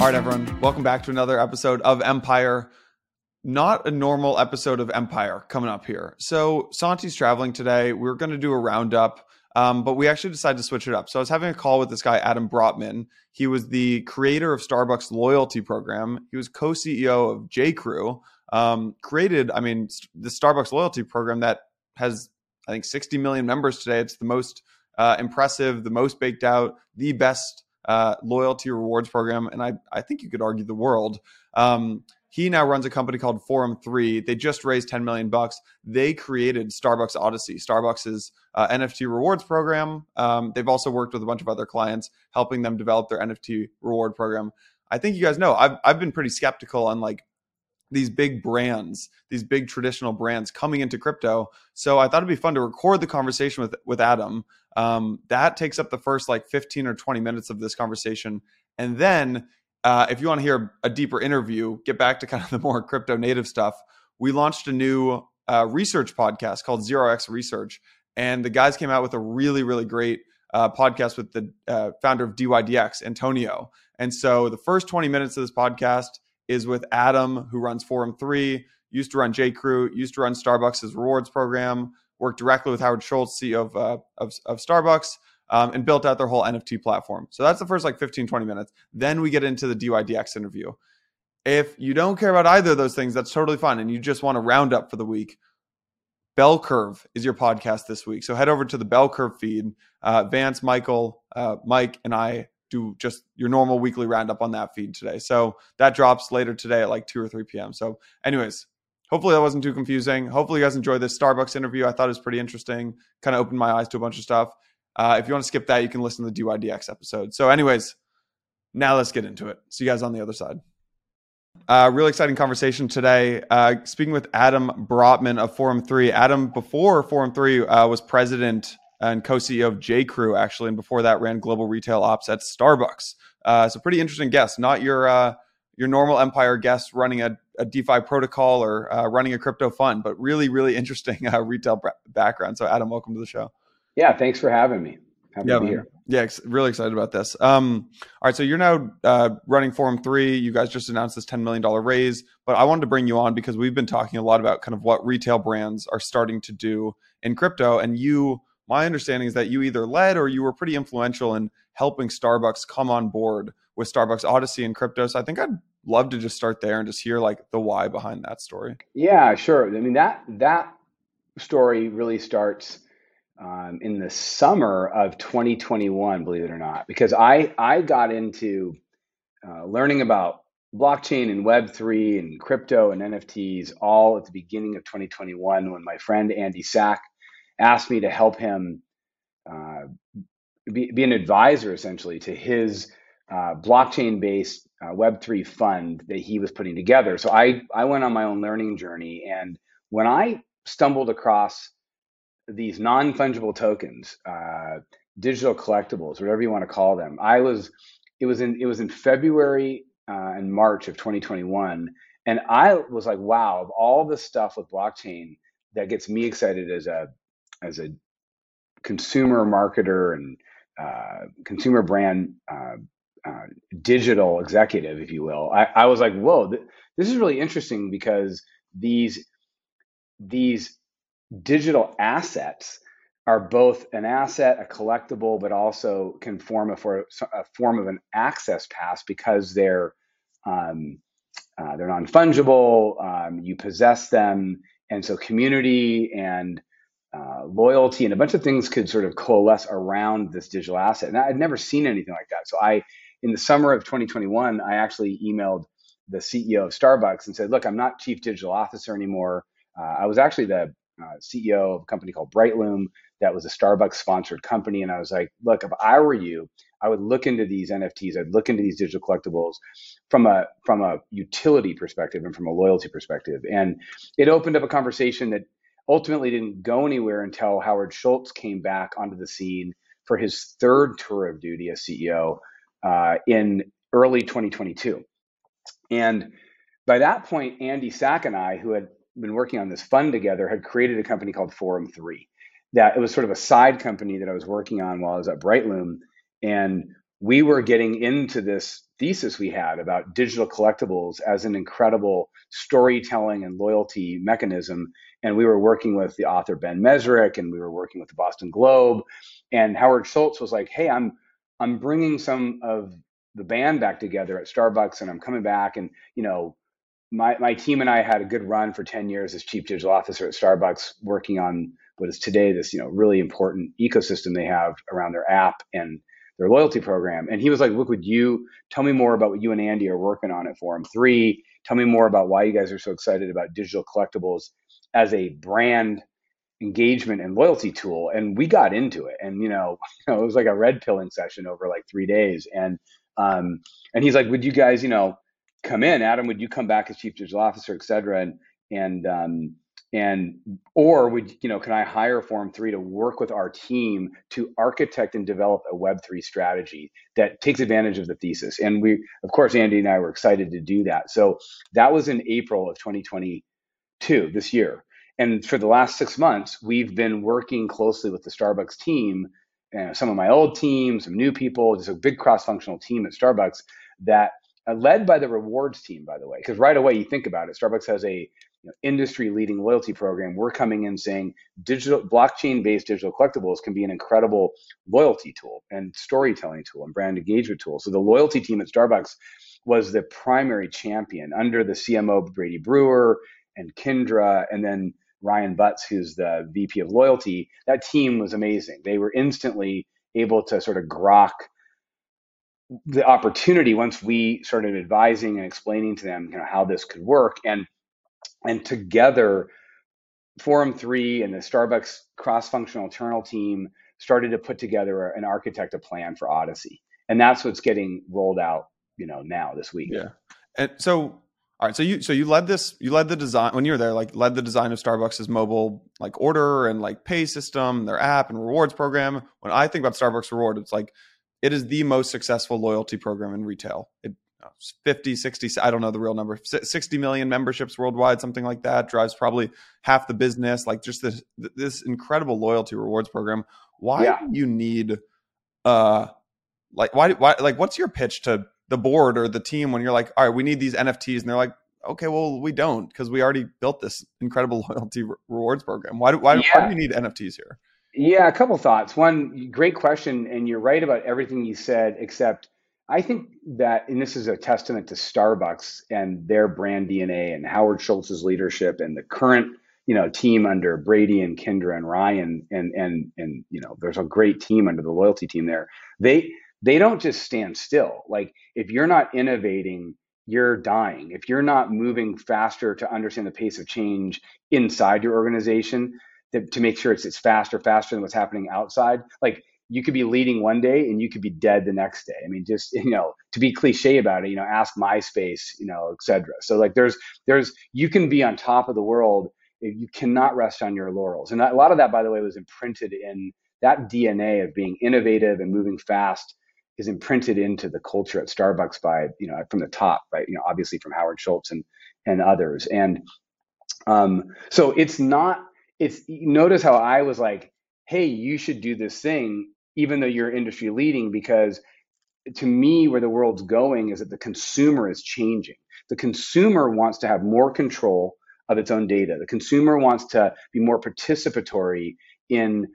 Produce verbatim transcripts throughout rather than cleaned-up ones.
All right, everyone, welcome back to another episode of Empire. Not a normal episode of Empire coming up here. So Santi's traveling today. We we're going to do a roundup, um, but we actually decided to switch it up. So I was having a call with this guy, Adam Brotman. He was the creator of Starbucks Loyalty Program. He was co-C E O of J.Crew. Um, created, I mean, the Starbucks Loyalty Program that has, I think, sixty million members today. It's the most uh, impressive, the most baked out, the best uh, loyalty rewards program. And I, I think you could argue the world. Um, He now runs a company called Forum three. They just raised ten million bucks. They created Starbucks Odyssey, Starbucks' uh, N F T rewards program. Um, they've also worked with a bunch of other clients, helping them develop their N F T reward program. I think you guys know I've I've been pretty skeptical on like these big brands, these big traditional brands coming into crypto. So I thought it'd be fun to record the conversation with with Adam. Um, that takes up the first like fifteen or twenty minutes of this conversation, and then. Uh, if you want to hear a deeper interview, get back to kind of the more crypto native stuff. We launched a new uh, research podcast called zero x Research. And the guys came out with a really, really great uh, podcast with the uh, founder of D Y D X, Antonio. And so the first twenty minutes of this podcast is with Adam, who runs Forum three, used to run J.Crew, used to run Starbucks' rewards program, worked directly with Howard Schultz, C E O of, uh, of, of Starbucks. Um, and built out their whole N F T platform. So that's the first like fifteen, twenty minutes. Then we get into the D Y D X interview. If you don't care about either of those things, that's totally fine. And you just want a roundup for the week. Bell Curve is your podcast this week. So head over to the Bell Curve feed. Uh, Vance, Michael, uh, Mike, and I do just your normal weekly roundup on that feed today. So that drops later today at like two or three p.m. So anyways, hopefully that wasn't too confusing. Hopefully you guys enjoyed this Starbucks interview. I thought it was pretty interesting. Kind of opened my eyes to a bunch of stuff. Uh, if you want to skip that, you can listen to the D Y D X episode. So anyways, now let's get into it. See you guys on the other side. Uh, really exciting conversation today. Uh, speaking with Adam Brotman of Forum three. Adam, before Forum three, uh, was president and co-C E O of J.Crew, actually. And before that, ran global retail ops at Starbucks. Uh, so pretty interesting guest. Not your uh, your normal Empire guest running a, a DeFi protocol or uh, running a crypto fund, but really, really interesting uh, retail b- background. So Adam, welcome to the show. Yeah, thanks for having me. Happy yeah, to be here. Yeah, ex- really excited about this. Um, all right, so you're now uh, running Forum three. You guys just announced this ten million dollars raise, but I wanted to bring you on because we've been talking a lot about kind of what retail brands are starting to do in crypto. And you, my understanding is that you either led or you were pretty influential in helping Starbucks come on board with Starbucks Odyssey and crypto. So I think I'd love to just start there and just hear like the why behind that story. Yeah, sure. I mean, that that story really starts... Um, in the summer of twenty twenty-one, believe it or not, because I, I got into uh, learning about blockchain and Web three and crypto and N F Ts all at the beginning of twenty twenty-one when my friend Andy Sack asked me to help him uh, be, be an advisor, essentially, to his uh, blockchain-based uh, Web three fund that he was putting together. So I, I went on my own learning journey, and when I stumbled across these non-fungible tokens, uh, digital collectibles, whatever you want to call them. I was, it was in, it was in February uh, and March of twenty twenty-one. And I was like, wow, of all the stuff with blockchain that gets me excited as a, as a consumer marketer and uh, consumer brand uh, uh, digital executive, if you will, I, I was like, whoa, th- this is really interesting because these, these, digital assets are both an asset, a collectible, but also can form a, for, a form of an access pass because they're um, uh, they're non-fungible. Um, you possess them, and so community and uh, loyalty and a bunch of things could sort of coalesce around this digital asset. And I'd never seen anything like that. So I, in the summer of twenty twenty-one, I actually emailed the C E O of Starbucks and said, "Look, I'm not chief digital officer anymore. Uh, I was actually the Uh, C E O of a company called Brightloom that was a Starbucks sponsored company. And I was like, look, if I were you, I would look into these N F Ts. I'd look into these digital collectibles from a from a utility perspective and from a loyalty perspective." And it opened up a conversation that ultimately didn't go anywhere until Howard Schultz came back onto the scene for his third tour of duty as C E O uh, in early twenty twenty-two. And by that point, Andy Sack and I, who had been working on this fund together, had created a company called Forum three. That it was sort of a side company that I was working on while I was at Brightloom. And we were getting into this thesis we had about digital collectibles as an incredible storytelling and loyalty mechanism. And we were working with the author Ben Mezrich, and we were working with the Boston Globe. And Howard Schultz was like, hey, I'm I'm bringing some of the band back together at Starbucks, and I'm coming back. And, you know, my, my team and I had a good run for ten years as chief digital officer at Starbucks, working on what is today this, you know, really important ecosystem they have around their app and their loyalty program. And he was like, look, would you tell me more about what you and Andy are working on at Forum three? Tell me more about why you guys are so excited about digital collectibles as a brand engagement and loyalty tool. And we got into it. And, you know, it was like a red pilling session over like three days. And, um, and he's like, would you guys, you know, come in, Adam, would you come back as chief digital officer, et cetera? And, and, um, and, or would, you know, can I hire Forum three to work with our team to architect and develop a Web three strategy that takes advantage of the thesis? And we, of course, Andy and I were excited to do that. So that was in April of twenty twenty-two, this year. And for the last six months, we've been working closely with the Starbucks team, uh, some of my old team, some new people, just a big cross-functional team at Starbucks that uh, led by the rewards team, by the way, because right away you think about it, Starbucks has a you know, industry-leading loyalty program. We're coming in saying digital, blockchain-based digital collectibles can be an incredible loyalty tool and storytelling tool and brand engagement tool. So the loyalty team at Starbucks was the primary champion under the C M O Brady Brewer and Kendra, and then Ryan Butts, who's the V P of loyalty. That team was amazing. They were instantly able to sort of grok the opportunity once we started advising and explaining to them, you know, how this could work. And and together, Forum three and the Starbucks cross-functional internal team started to put together an architect a plan for Odyssey. And that's what's getting rolled out, you know, now this week. Yeah. And so all right, so you so you led this, you led the design when you were there, like led the design of Starbucks' mobile like order and like pay system, their app and rewards program. When I think about Starbucks Reward, it's like it is the most successful loyalty program in retail. It fifty, sixty, I don't know the real number, sixty million memberships worldwide, something like that, drives probably half the business, like just this this incredible loyalty rewards program. Why yeah. do you need uh like why why like what's your pitch to the board or the team when you're like, all right, we need these N F Ts, and they're like, okay, well, we don't, because we already built this incredible loyalty re- rewards program. Why do, why, yeah. why do you need N F Ts here? Yeah, a couple thoughts. One, great question, and you're right about everything you said, except I think that, and this is a testament to Starbucks and their brand D N A and Howard Schultz's leadership and the current, you know, team under Brady and Kendra and Ryan, and and and you know, there's a great team under the loyalty team there. They They don't just stand still. Like if you're not innovating, you're dying. If you're not moving faster to understand the pace of change inside your organization, that, to make sure it's, it's faster, faster than what's happening outside, like you could be leading one day and you could be dead the next day. I mean, just, you know, to be cliche about it, you know, ask MySpace, you know, et cetera. So like there's, there's, you can be on top of the world. You cannot rest on your laurels. And a lot of that, by the way, was imprinted in that D N A of being innovative and moving fast. Is imprinted into the culture at Starbucks by, you know, from the top, right? You know, obviously from Howard Schultz and and others. And um, so it's not, it's, notice how I was like, hey, you should do this thing, even though you're industry leading, because to me, where the world's going is that the consumer is changing. The consumer wants to have more control of its own data. The consumer wants to be more participatory in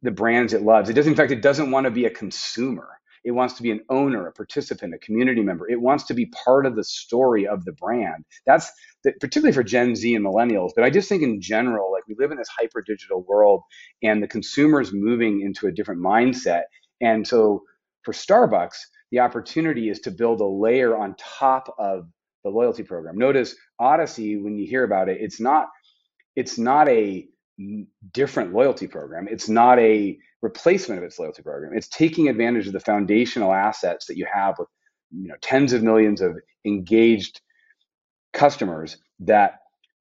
the brands it loves. It doesn't, in fact, it doesn't want to be a consumer. It wants to be an owner, a participant, a community member. It wants to be part of the story of the brand. That's the, particularly for Gen Z and millennials. But I just think in general, like we live in this hyper digital world and the consumer's moving into a different mindset. And so for Starbucks, the opportunity is to build a layer on top of the loyalty program. Notice Odyssey, when you hear about it, it's not, it's not a different loyalty program. It's not a replacement of its loyalty program. It's taking advantage of the foundational assets that you have with, you know, tens of millions of engaged customers that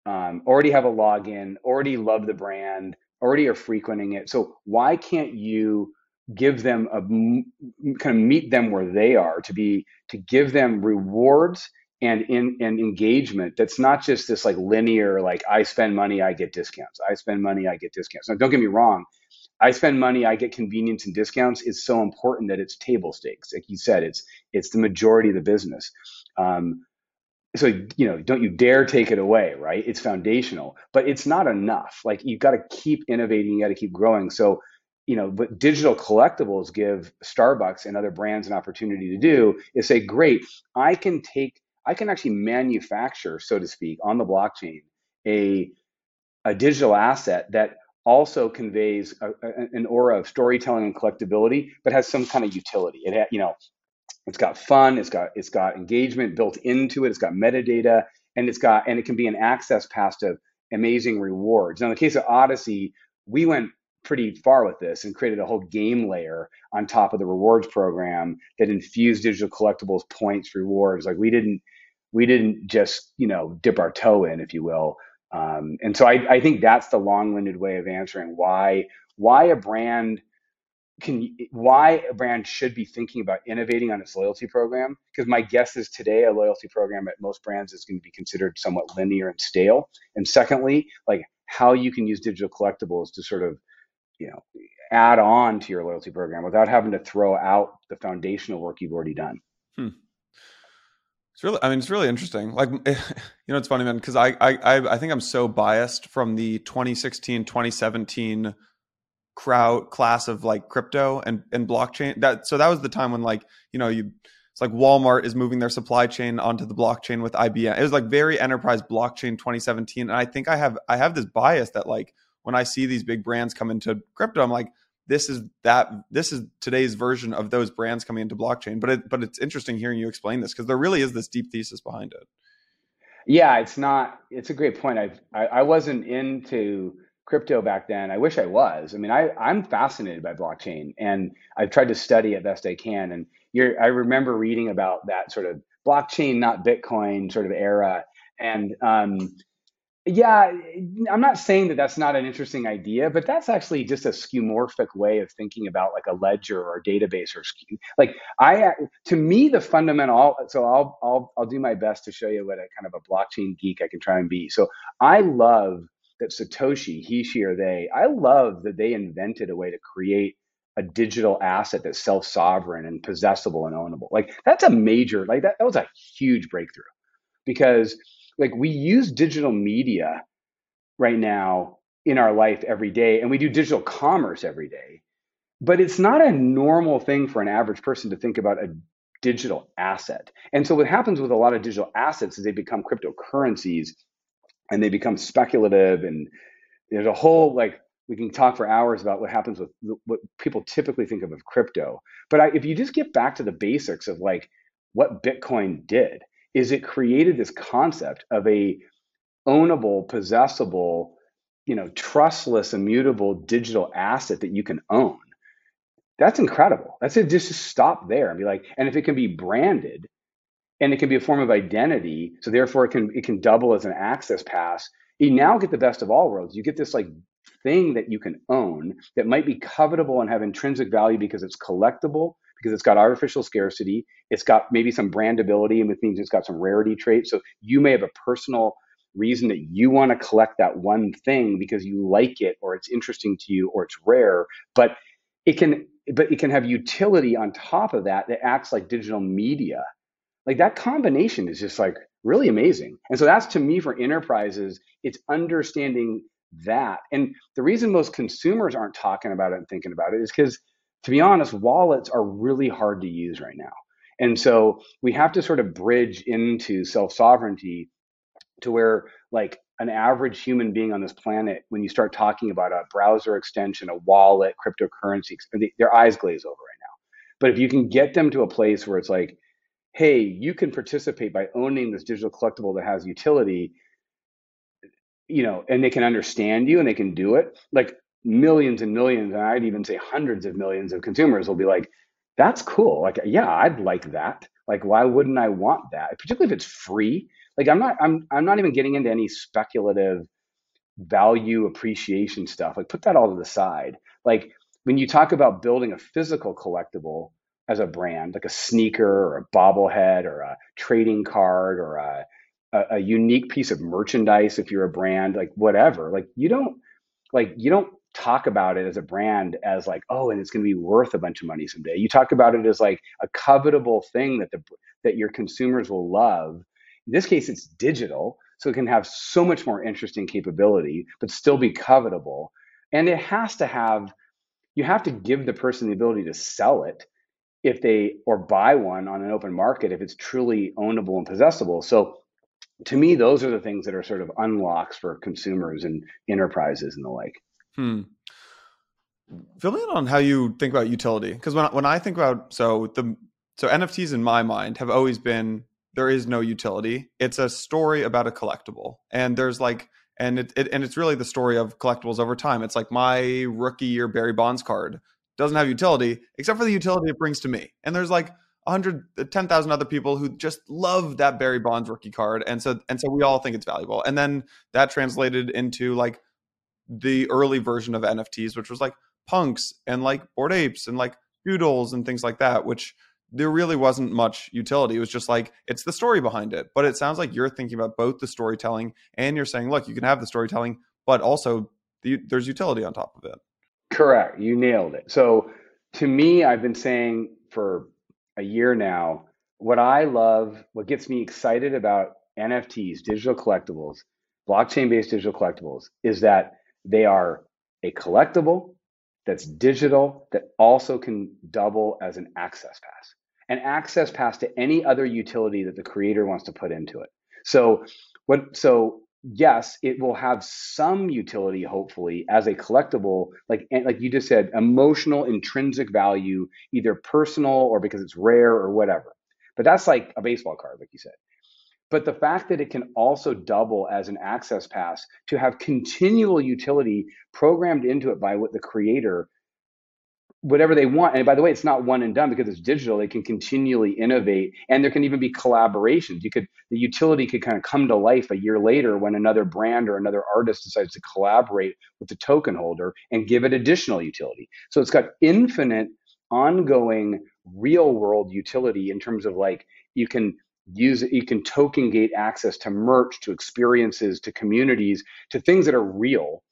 um, already have a login, already love the brand, already are frequenting it. So why can't you give them a kind of meet them where they are to be, to give them rewards and in and engagement that's not just this like linear, like I spend money, I get discounts. I spend money, I get discounts. Now, don't get me wrong. I spend money, I get convenience and discounts is so important that it's table stakes. Like you said, it's it's the majority of the business. Um, so, you know, don't you dare take it away, right? It's foundational, but it's not enough. Like, you've got to keep innovating, you got to keep growing. So, you know, what digital collectibles give Starbucks and other brands an opportunity to do is say, great, I can take, I can actually manufacture, so to speak, on the blockchain, a a digital asset that also conveys a, a, an aura of storytelling and collectability, but has some kind of utility. It, you know, it's got fun, it's got it's got engagement built into it, it's got metadata, and it's got and it can be an access pass to amazing rewards. Now, in the case of Odyssey, we went pretty far with this and created a whole game layer on top of the rewards program that infused digital collectibles, points, rewards. Like, we didn't, we didn't just, you know, dip our toe in, if you will. Um, and so I, I think that's the long-winded way of answering why, why a brand can, why a brand should be thinking about innovating on its loyalty program. Because my guess is today, a loyalty program at most brands is going to be considered somewhat linear and stale. And secondly, like, how you can use digital collectibles to sort of, you know, add on to your loyalty program without having to throw out the foundational work you've already done. Hmm. It's really, I mean, it's really interesting. Like, you know, it's funny, man, because I, I, I think I'm so biased from the twenty sixteen, twenty seventeen crowd class of like crypto and, and blockchain. That, so that was the time when, like, you know, you, it's like Walmart is moving their supply chain onto the blockchain with I B M. It was like very enterprise blockchain twenty seventeen. And I think I have, I have this bias that, like, when I see these big brands come into crypto, I'm like, this is that, this is today's version of those brands coming into blockchain. But it, but it's interesting hearing you explain this, because there really is this deep thesis behind it. Yeah, it's not, it's a great point. I've, I I wasn't into crypto back then. I wish I was. I mean, I, I'm fascinated by blockchain, and I've tried to study it best I can. And you're, I remember reading about that sort of blockchain, not Bitcoin sort of era. And, um, yeah, I'm not saying that that's not an interesting idea, but that's actually just a skeuomorphic way of thinking about like a ledger or a database or skew. Like, I, to me, the fundamental, so I'll, I'll, I'll do my best to show you what a kind of a blockchain geek I can try and be. So I love that Satoshi, he, she, or they, I love that they invented a way to create a digital asset that's self-sovereign and possessable and ownable. Like, that's a major, like that, that was a huge breakthrough, because like, we use digital media right now in our life every day, and we do digital commerce every day, but it's not a normal thing for an average person to think about a digital asset. And so what happens with a lot of digital assets is they become cryptocurrencies, and they become speculative, and there's a whole, like, we can talk for hours about what happens with what people typically think of as crypto. But I, if you just get back to the basics of like what Bitcoin did, is it created this concept of a ownable, possessable, you know, trustless, immutable digital asset that you can own. That's incredible. That's it. Just stop there and be like, and if it can be branded, and it can be a form of identity, so therefore it can it can double as an access pass. You now get the best of all worlds. You get this like thing that you can own that might be covetable and have intrinsic value because it's collectible, because it's got artificial scarcity, it's got maybe some brandability, and it means it's got some rarity traits. So you may have a personal reason that you want to collect that one thing because you like it, or it's interesting to you, or it's rare, but it can, but it can have utility on top of that that acts like digital media. Like, that combination is just like really amazing. And so that's, to me, for enterprises, it's understanding that. And the reason most consumers aren't talking about it and thinking about it is because, to be honest, wallets are really hard to use right now. And so we have to sort of bridge into self-sovereignty to where, like, an average human being on this planet, when you start talking about a browser extension, a wallet, cryptocurrency, their eyes glaze over right now. But if you can get them to a place where it's like, hey, you can participate by owning this digital collectible that has utility, you know, and they can understand you and they can do it, like, millions and millions, and I'd even say hundreds of millions of consumers will be like, that's cool. Like, yeah, I'd like that. Like, why wouldn't I want that? Particularly if it's free. Like, I'm not, I'm, I'm not even getting into any speculative value appreciation stuff. Like, put that all to the side. Like, when you talk about building a physical collectible as a brand, like a sneaker or a bobblehead or a trading card or a, a, a unique piece of merchandise, if you're a brand, like whatever, like you don't, like you don't talk about it as a brand as like, oh, and it's going to be worth a bunch of money someday. You talk about it as like a covetable thing that the that your consumers will love. In this case, it's digital, so it can have so much more interesting capability, but still be covetable. And it has to have, you have to give the person the ability to sell it if they, or buy one on an open market if it's truly ownable and possessable. So to me, those are the things that are sort of unlocks for consumers and enterprises and the like. Hmm. Fill me in on how you think about utility, because when when I think about so the so N F Ts in my mind have always been, there is no utility. It's a story about a collectible, and there's like and it, it and it's really the story of collectibles over time. It's like my rookie year Barry Bonds card doesn't have utility except for the utility it brings to me, and there's like one hundred ten thousand other people who just love that Barry Bonds rookie card, and so and so we all think it's valuable, and then that translated into like the early version of N F Ts, which was like punks and like Bored Apes and like doodles and things like that, which there really wasn't much utility. It was just like, it's the story behind it. But it sounds like you're thinking about both the storytelling, and you're saying, look, you can have the storytelling, but also the, there's utility on top of it. Correct. You nailed it. So to me, I've been saying for a year now, what I love, what gets me excited about N F Ts, digital collectibles, blockchain-based digital collectibles, is that they are a collectible that's digital that also can double as an access pass, an access pass to any other utility that the creator wants to put into it. So what? So yes, it will have some utility, hopefully, as a collectible, like like you just said, emotional intrinsic value, either personal or because it's rare or whatever. But that's like a baseball card, like you said. But the fact that it can also double as an access pass to have continual utility programmed into it by what the creator, whatever they want. And by the way, it's not one and done because it's digital. They can continually innovate, and there can even be collaborations. You could, the utility could kind of come to life a year later when another brand or another artist decides to collaborate with the token holder and give it additional utility. So it's got infinite ongoing real world utility in terms of like, you can use it, you can token gate access to merch, to experiences, to communities, to things that are real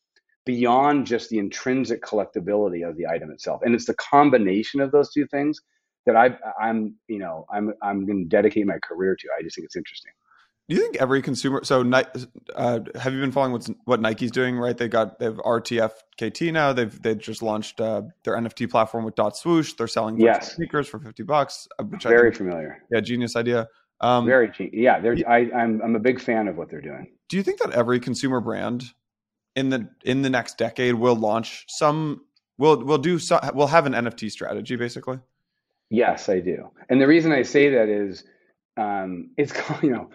beyond just the intrinsic collectability of the item itself. And it's the combination of those two things that I, I'm, you know, I'm, I'm going to dedicate my career to. I just think it's interesting. Do you think every consumer? So, uh, have you been following what's what Nike's doing? Right, they got they've R T F K T now. They've they just launched uh, their N F T platform with dot swoosh. They're selling yes. sneakers for fifty bucks. Which Very I think, familiar. Yeah, genius idea. Um, Very cheap. Yeah, I, I'm I'm a big fan of what they're doing. Do you think that every consumer brand in the in the next decade will launch some? Will will do some? Will have an N F T strategy basically? Yes, I do. And the reason I say that is, um, it's called, you know,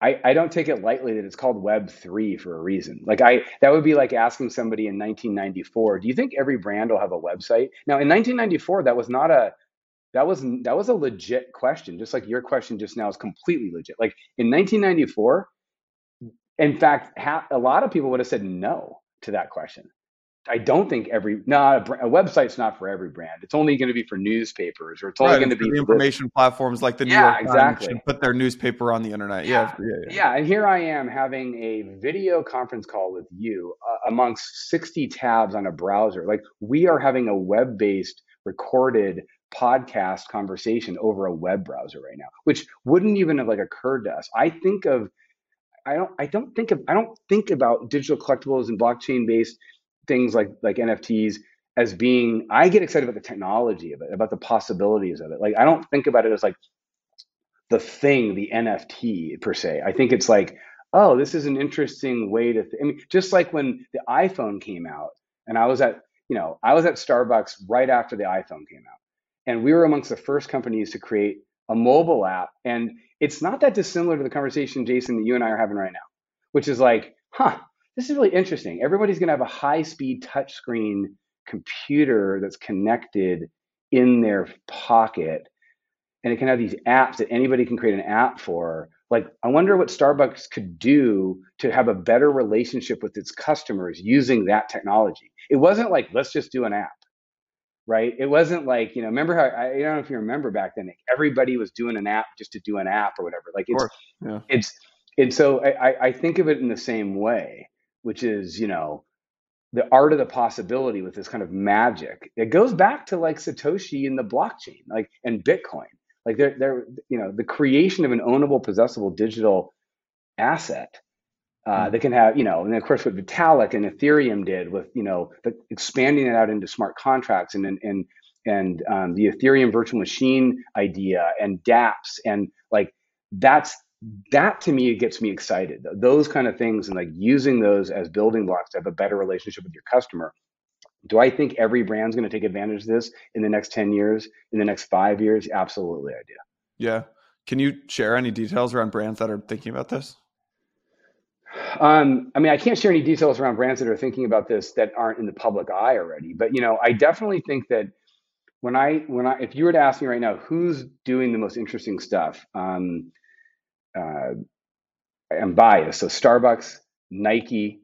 I I don't take it lightly that it's called Web three for a reason. Like I that would be like asking somebody in nineteen ninety-four, do you think every brand will have a website? Now in nineteen ninety-four, that was not a That was that was a legit question, just like your question just now is completely legit. Like in nineteen ninety-four, in fact, ha- a lot of people would have said no to that question. I don't think every no nah, a, a website's not for every brand. It's only going to be for newspapers, or it's only right, going to be information platforms like the New yeah, York exactly. Times should put their newspaper on the internet. Yeah. Yeah, yeah, yeah, yeah. And here I am having a video conference call with you uh, amongst sixty tabs on a browser. Like we are having a web-based recorded podcast conversation over a web browser right now, which wouldn't even have like occurred to us. I think of, I don't, I don't think of, I don't think about digital collectibles and blockchain based things like, like N F Ts as being, I get excited about the technology of it, about the possibilities of it. Like, I don't think about it as like the thing, the N F T per se. I think it's like, oh, this is an interesting way to, th- I mean, just like when the iPhone came out and I was at, you know, I was at Starbucks right after the iPhone came out. And we were amongst the first companies to create a mobile app. And it's not that dissimilar to the conversation, Jason, that you and I are having right now, which is like, huh, this is really interesting. Everybody's going to have a high-speed touchscreen computer that's connected in their pocket. And it can have these apps that anybody can create an app for. Like, I wonder what Starbucks could do to have a better relationship with its customers using that technology. It wasn't like, let's just do an app. Right? It wasn't like, you know, remember how, I don't know if you remember back then, like everybody was doing an app just to do an app or whatever. Like it's, yeah. it's, and so I, I think of it in the same way, which is, you know, the art of the possibility with this kind of magic. It goes back to like Satoshi and the blockchain, like, and Bitcoin. Like they're, they're, you know, the creation of an ownable, possessable digital asset uh, mm-hmm. that can have, you know, and of course what Vitalik and Ethereum did with, you know, the, expanding it out into smart contracts and and and, and um, the Ethereum virtual machine idea and dApps, and like that's that to me, it gets me excited. Those kind of things and like using those as building blocks to have a better relationship with your customer. Do I think every brand's going to take advantage of this in the next ten years, in the next five years? Absolutely, I do. Yeah. Can you share any details around brands that are thinking about this? Um, I mean, I can't share any details around brands that are thinking about this that aren't in the public eye already. But, you know, I definitely think that when I, when I, if you were to ask me right now, who's doing the most interesting stuff? Um, uh, I'm biased. So Starbucks, Nike,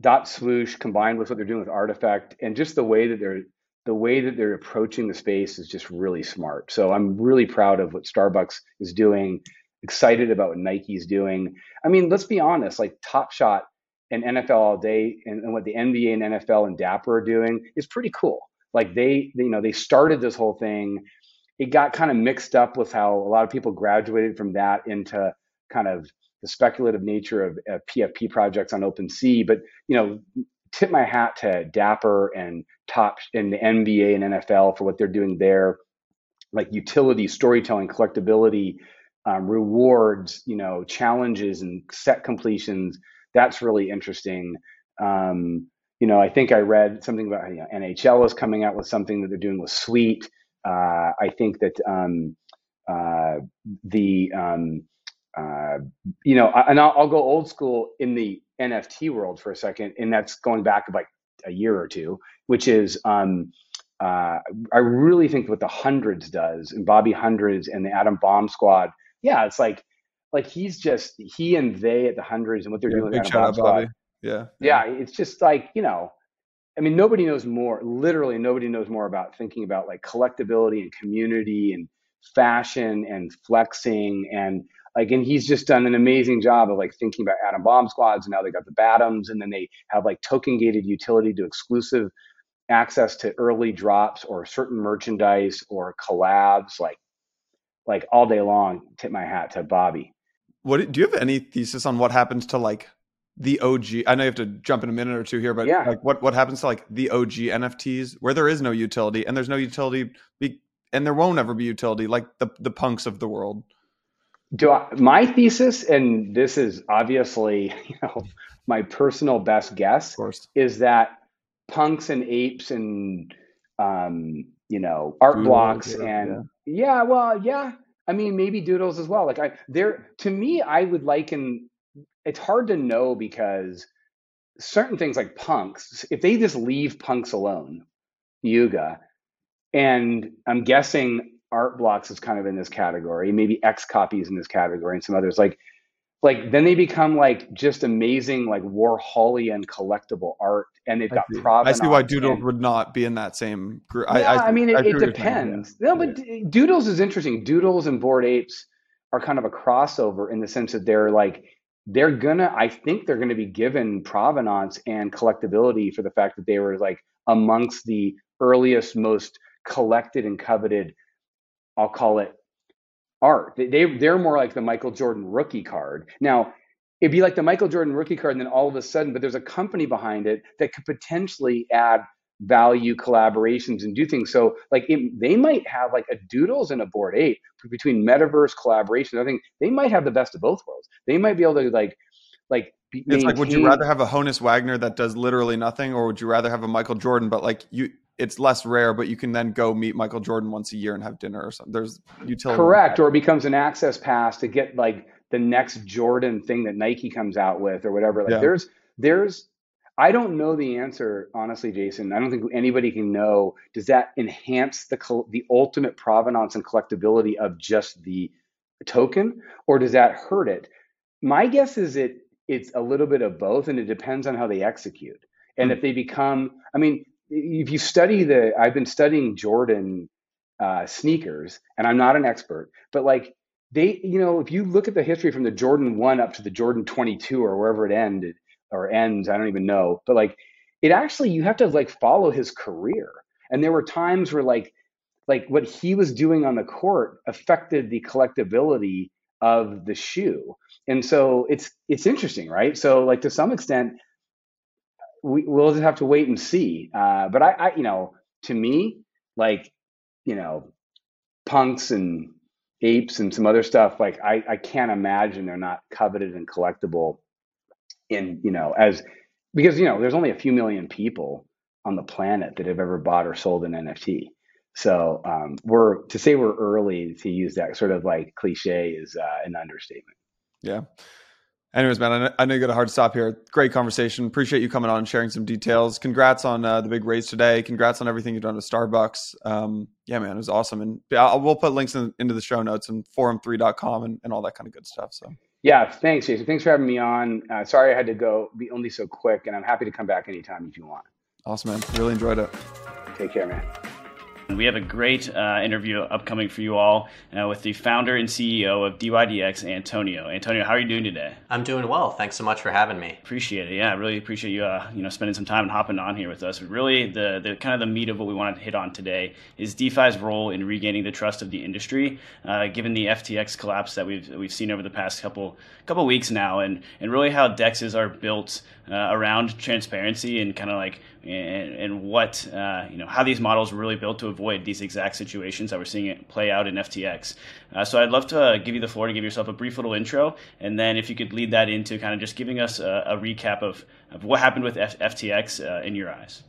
Dot swoosh combined with what they're doing with Artifact, and just the way that they're the way that they're approaching the space is just really smart. So I'm really proud of what Starbucks is doing, excited about what Nike's doing. I mean, let's be honest, like Top Shot and N F L All Day and, and what the N B A and N F L and Dapper are doing is pretty cool. Like they, they, you know, they started this whole thing. It got kind of mixed up with how a lot of people graduated from that into kind of the speculative nature of, of P F P projects on OpenSea. But, you know, tip my hat to Dapper and Top and the N B A and N F L for what they're doing there, like utility, storytelling, collectability, um, rewards, you know, challenges and set completions. That's really interesting. Um, you know, I think I read something about, you know, N H L is coming out with something that they're doing with Sweet. Uh, I think that um, uh, the um, Uh, you know, and I'll, I'll go old school in the N F T world for a second, and that's going back like a year or two, which is um, uh, I really think what the Hundreds does, and Bobby Hundreds and the Adam Bomb Squad. Yeah, it's like like he's just he and they at the Hundreds and what they're yeah, doing. Big shout out, Bobby. Yeah, yeah, yeah, it's just like, you know, I mean, nobody knows more. Literally, nobody knows more about thinking about like collectability and community and fashion and flexing and like, and he's just done an amazing job of like thinking about Atom Bomb Squads, and now they got the Batums, and then they have like token gated utility to exclusive access to early drops or certain merchandise or collabs, like, like all day long. Tip my hat to Bobby. What do you have any thesis on what happens to like the O G? I know you have to jump in a minute or two here, but yeah. like what, what happens to like the O G N F Ts where there is no utility, and there's no utility be, and there won't ever be utility, like the, the punks of the world? Do I, my thesis, and this is obviously, you know, my personal best guess, is that punks and apes and um, you know, art doodles, blocks yeah, and yeah. yeah, well, yeah. I mean, maybe doodles as well. Like I, there to me, I would liken. It's hard to know because certain things like punks, if they just leave punks alone, Yuga, and I'm guessing Art Blocks is kind of in this category, maybe X Copies in this category, and some others, like like then they become like just amazing, like Warholian collectible art, and they've got provenance. I see why Doodles would not be in that same group. Yeah, I, I, I mean it, I it depends. Yeah. No, but Doodles is interesting. Doodles and Bored Apes are kind of a crossover in the sense that they're like they're gonna I think they're gonna be given provenance and collectability for the fact that they were like amongst the earliest, most collected and coveted, I'll call it, art. They, they, they're more like the Michael Jordan rookie card. Now, it'd be like the Michael Jordan rookie card, and then all of a sudden, but there's a company behind it that could potentially add value, collaborations, and do things. So like it, they might have like a Doodles and a Bored Ape between metaverse collaboration. I think they might have the best of both worlds. They might be able to like, like, maintain. It's like, would you rather have a Honus Wagner that does literally nothing, or would you rather have a Michael Jordan, but like you, it's less rare, but you can then go meet Michael Jordan once a year and have dinner or something? There's utility. Correct. Or it becomes an access pass to get like the next Jordan thing that Nike comes out with or whatever. Like yeah. there's, there's, I don't know the answer, honestly, Jason. I don't think anybody can know. Does that enhance the, the ultimate provenance and collectability of just the token, or does that hurt it? My guess is it, it's a little bit of both, and it depends on how they execute. And mm-hmm. if they become, I mean, if you study the, I've been studying Jordan uh, sneakers, and I'm not an expert, but like they, you know, if you look at the history from the Jordan one up to the Jordan twenty-two or wherever it ended or ends, I don't even know, but like it actually, you have to like follow his career. And there were times where like, like what he was doing on the court affected the collectability of the shoe. And so it's, it's interesting, right? So like to some extent, we, we'll just have to wait and see. Uh, but I, I, you know, to me, like, you know, punks and apes and some other stuff, like I, I can't imagine they're not coveted and collectible in, you know, as, because, you know, there's only a few million people on the planet that have ever bought or sold an N F T. So um, we're, to say we're early to use that sort of like cliche is uh, an understatement. Yeah. Anyways, man, I know you got a hard stop here. Great conversation. Appreciate you coming on and sharing some details. Congrats on uh, the big raise today. Congrats on everything you've done at Starbucks. Um, yeah, man, it was awesome. And I'll, we'll put links in, into the show notes and forum three dot com and, and all that kind of good stuff. So yeah, thanks, Jason. Thanks for having me on. Uh, sorry I had to go be only so quick, and I'm happy to come back anytime if you want. Awesome, man. Really enjoyed it. Take care, man. We have a great uh, interview upcoming for you all uh, with the founder and C E O of D Y D X, Antonio. Antonio, how are you doing today? I'm doing well. Thanks so much for having me. Appreciate it. Yeah, I really appreciate you, uh, you know, spending some time and hopping on here with us. But really, the, the kind of the meat of what we wanted to hit on today is DeFi's role in regaining the trust of the industry, uh, given the F T X collapse that we've we've seen over the past couple couple weeks now, and and really how D E Xs are built uh, around transparency and kind of like. And, and what, uh, you know, how these models were really built to avoid these exact situations that we're seeing it play out in F T X. Uh, so I'd love to uh, give you the floor to give yourself a brief little intro, and then if you could lead that into kind of just giving us a, a recap of, of what happened with F- FTX uh, in your eyes.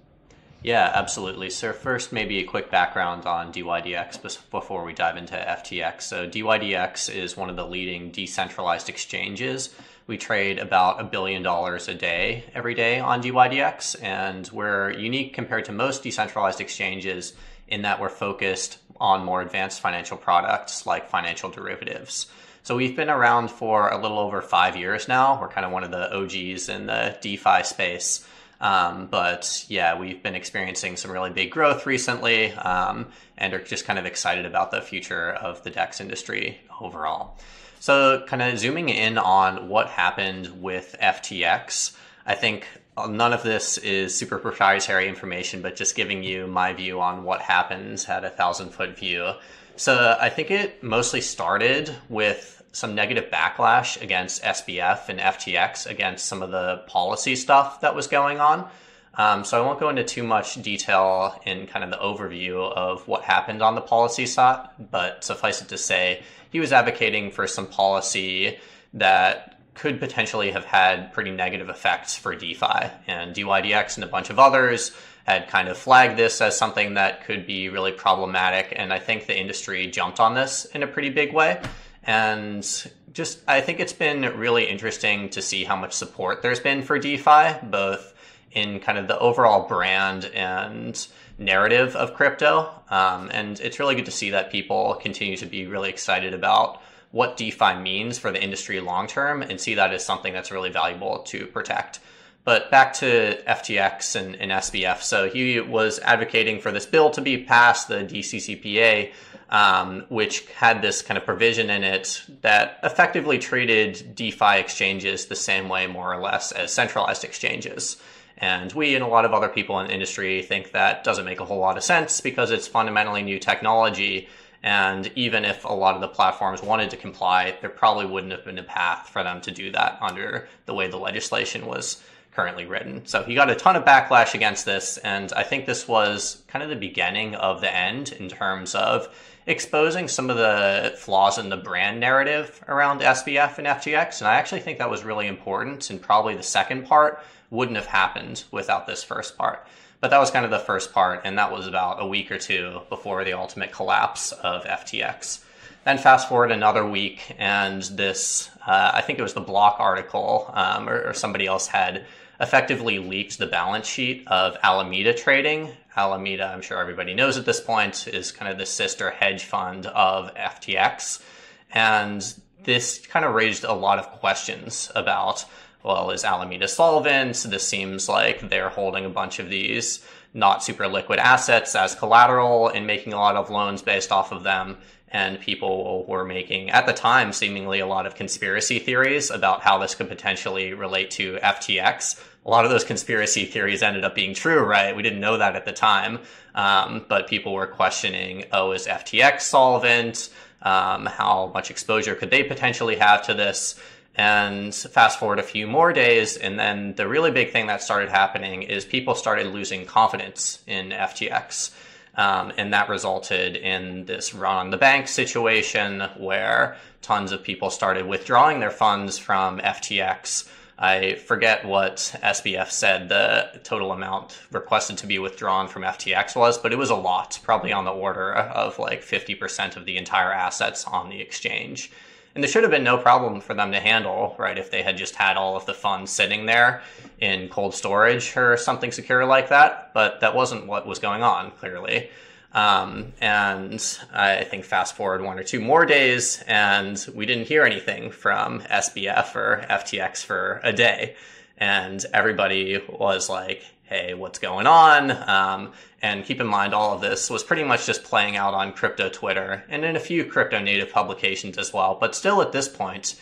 Yeah, absolutely. So first, maybe a quick background on D Y D X before we dive into F T X. So D Y D X is one of the leading decentralized exchanges. We trade about a billion dollars a day, every day on D Y D X, and we're unique compared to most decentralized exchanges in that we're focused on more advanced financial products like financial derivatives. So we've been around for a little over five years now. We're kind of one of the O Gs in the DeFi space. Um, but yeah, we've been experiencing some really big growth recently um, and are just kind of excited about the future of the D E X industry overall. So kind of zooming in on what happened with F T X, I think none of this is super proprietary information, but just giving you my view on what happens at a thousand foot view. So I think it mostly started with some negative backlash against S B F and F T X against some of the policy stuff that was going on. Um, so I won't go into too much detail in kind of the overview of what happened on the policy side, but suffice it to say, he was advocating for some policy that could potentially have had pretty negative effects for DeFi. And D Y D X and a bunch of others had kind of flagged this as something that could be really problematic. And I think the industry jumped on this in a pretty big way. And just, I think it's been really interesting to see how much support there's been for DeFi, both in kind of the overall brand and narrative of crypto. Um, and it's really good to see that people continue to be really excited about what DeFi means for the industry long term and see that as something that's really valuable to protect. But back to F T X and, and S B F. So he was advocating for this bill to be passed, the D C C P A, um, which had this kind of provision in it that effectively treated DeFi exchanges the same way, more or less, as centralized exchanges. And we and a lot of other people in the industry think that doesn't make a whole lot of sense because it's fundamentally new technology. And even if a lot of the platforms wanted to comply, there probably wouldn't have been a path for them to do that under the way the legislation was currently written. So he got a ton of backlash against this. And I think this was kind of the beginning of the end in terms of exposing some of the flaws in the brand narrative around S B F and F T X. And I actually think that was really important, and probably the second part wouldn't have happened without this first part. But that was kind of the first part, and that was about a week or two before the ultimate collapse of F T X. Then fast forward another week, and this, uh, I think it was the Block article, um, or, or somebody else had effectively leaked the balance sheet of Alameda trading. Alameda, I'm sure everybody knows at this point, is kind of the sister hedge fund of F T X. And this kind of raised a lot of questions about, well, is Alameda solvent? This seems like they're holding a bunch of these not super liquid assets as collateral and making a lot of loans based off of them. and people were making, at the time, seemingly a lot of conspiracy theories about how this could potentially relate to F T X. A lot of those conspiracy theories ended up being true, right? We didn't know that at the time, um, but people were questioning, oh, is F T X solvent? Um, how much exposure could they potentially have to this? And fast forward a few more days, and then the really big thing that started happening is people started losing confidence in F T X. Um, and that resulted in this run on the bank situation where tons of people started withdrawing their funds from F T X. I forget what S B F said the total amount requested to be withdrawn from F T X was, but it was a lot, probably on the order of like fifty percent of the entire assets on the exchange. And there should have been no problem for them to handle, right, if they had just had all of the funds sitting there in cold storage or something secure like that. But that wasn't what was going on, clearly. Um, and I think fast forward one or two more days, and we didn't hear anything from S B F or F T X for a day. And everybody was like, hey, what's going on? Um, and keep in mind, all of this was pretty much just playing out on crypto Twitter and in a few crypto native publications as well. But still at this point,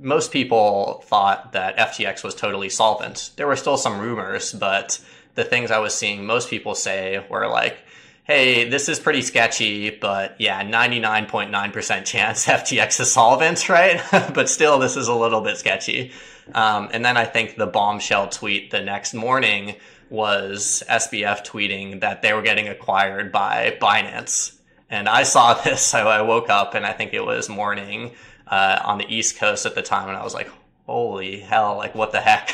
most people thought that F T X was totally solvent. There were still some rumors, but the things I was seeing most people say were like, hey, this is pretty sketchy, but yeah, ninety-nine point nine percent chance F T X is solvent, right? But still, this is a little bit sketchy. Um, and then I think the bombshell tweet the next morning was S B F tweeting that they were getting acquired by Binance. And I saw this, so I woke up, and I think it was morning uh, on the East Coast at the time, and I was like, holy hell, like what the heck?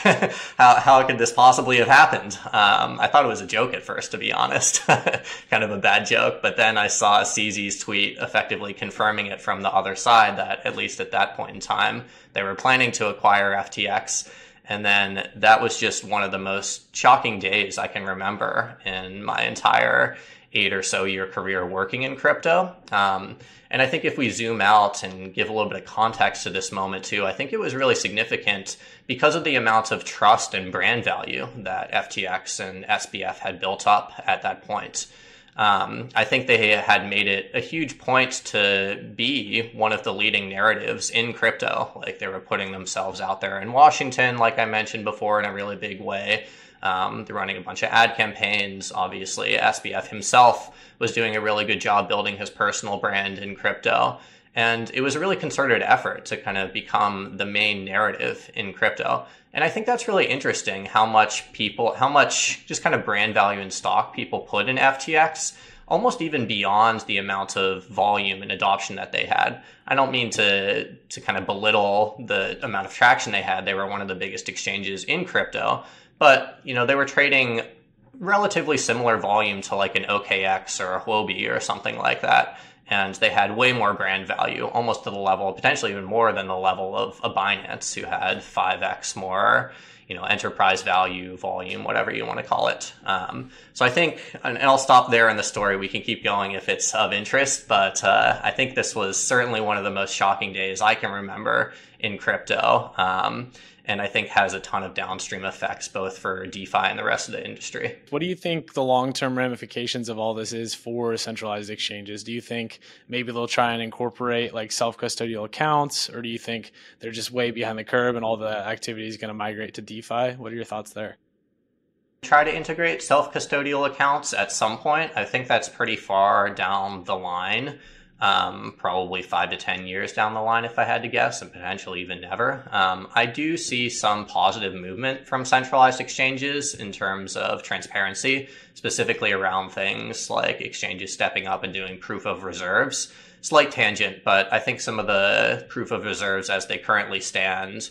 how how could this possibly have happened? Um, I thought it was a joke at first, to be honest. Kind of a bad joke. But then I saw C Z's tweet effectively confirming it from the other side that, at least at that point in time, they were planning to acquire F T X. And then that was just one of the most shocking days I can remember in my entire eight or so year career working in crypto. Um, and I think if we zoom out and give a little bit of context to this moment too, I think it was really significant because of the amount of trust and brand value that F T X and S B F had built up at that point. Um, I think they had made it a huge point to be one of the leading narratives in crypto. Like they were putting themselves out there in Washington, like I mentioned before, in a really big way. Um, they're running a bunch of ad campaigns. Obviously, S B F himself was doing a really good job building his personal brand in crypto. And it was a really concerted effort to kind of become the main narrative in crypto. And I think that's really interesting how much people, how much just kind of brand value and stock people put in F T X, almost even beyond the amount of volume and adoption that they had. I don't mean to to kind of belittle the amount of traction they had. They were one of the biggest exchanges in crypto. But, you know, they were trading relatively similar volume to like an O K X or a Huobi or something like that. And they had way more brand value, almost to the level, potentially even more than the level of a Binance who had five X more, you know, enterprise value, volume, whatever you want to call it. Um, so I think, and I'll stop there in the story. We can keep going if it's of interest. But uh, I think this was certainly one of the most shocking days I can remember in crypto. Um And I think has a ton of downstream effects, both for DeFi and the rest of the industry. What do you think the long-term ramifications of all this is for centralized exchanges? Do you think maybe they'll try and incorporate like self-custodial accounts, or do you think they're just way behind the curve and all the activity is going to migrate to DeFi? What are your thoughts there? Try to integrate self-custodial accounts at some point. I think that's pretty far down the line. Um, probably five to ten years down the line, if I had to guess, and potentially even never. Um, I do see some positive movement from centralized exchanges in terms of transparency, specifically around things like exchanges stepping up and doing proof of reserves. Slight tangent, but I think some of the proof of reserves as they currently stand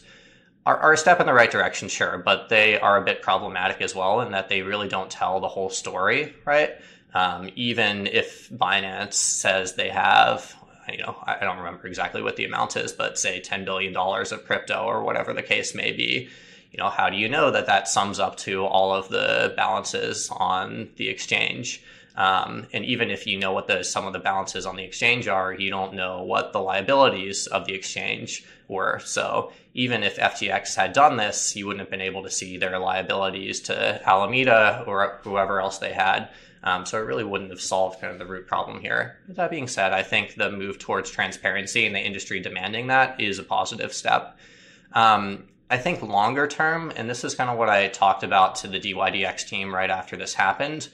are, are a step in the right direction, sure, but they are a bit problematic as well in that they really don't tell the whole story, right? Um, even if Binance says they have, you know, I don't remember exactly what the amount is, but say ten billion dollars of crypto or whatever the case may be, you know, how do you know that that sums up to all of the balances on the exchange? Um, and even if you know what the some of the balances on the exchange are, you don't know what the liabilities of the exchange were. So even if F T X had done this, you wouldn't have been able to see their liabilities to Alameda or whoever else they had. Um, so it really wouldn't have solved kind of the root problem here. With that being said, I think the move towards transparency and the industry demanding that is a positive step. Um, I think longer term, and this is kind of what I talked about to the D Y D X team right after this happened.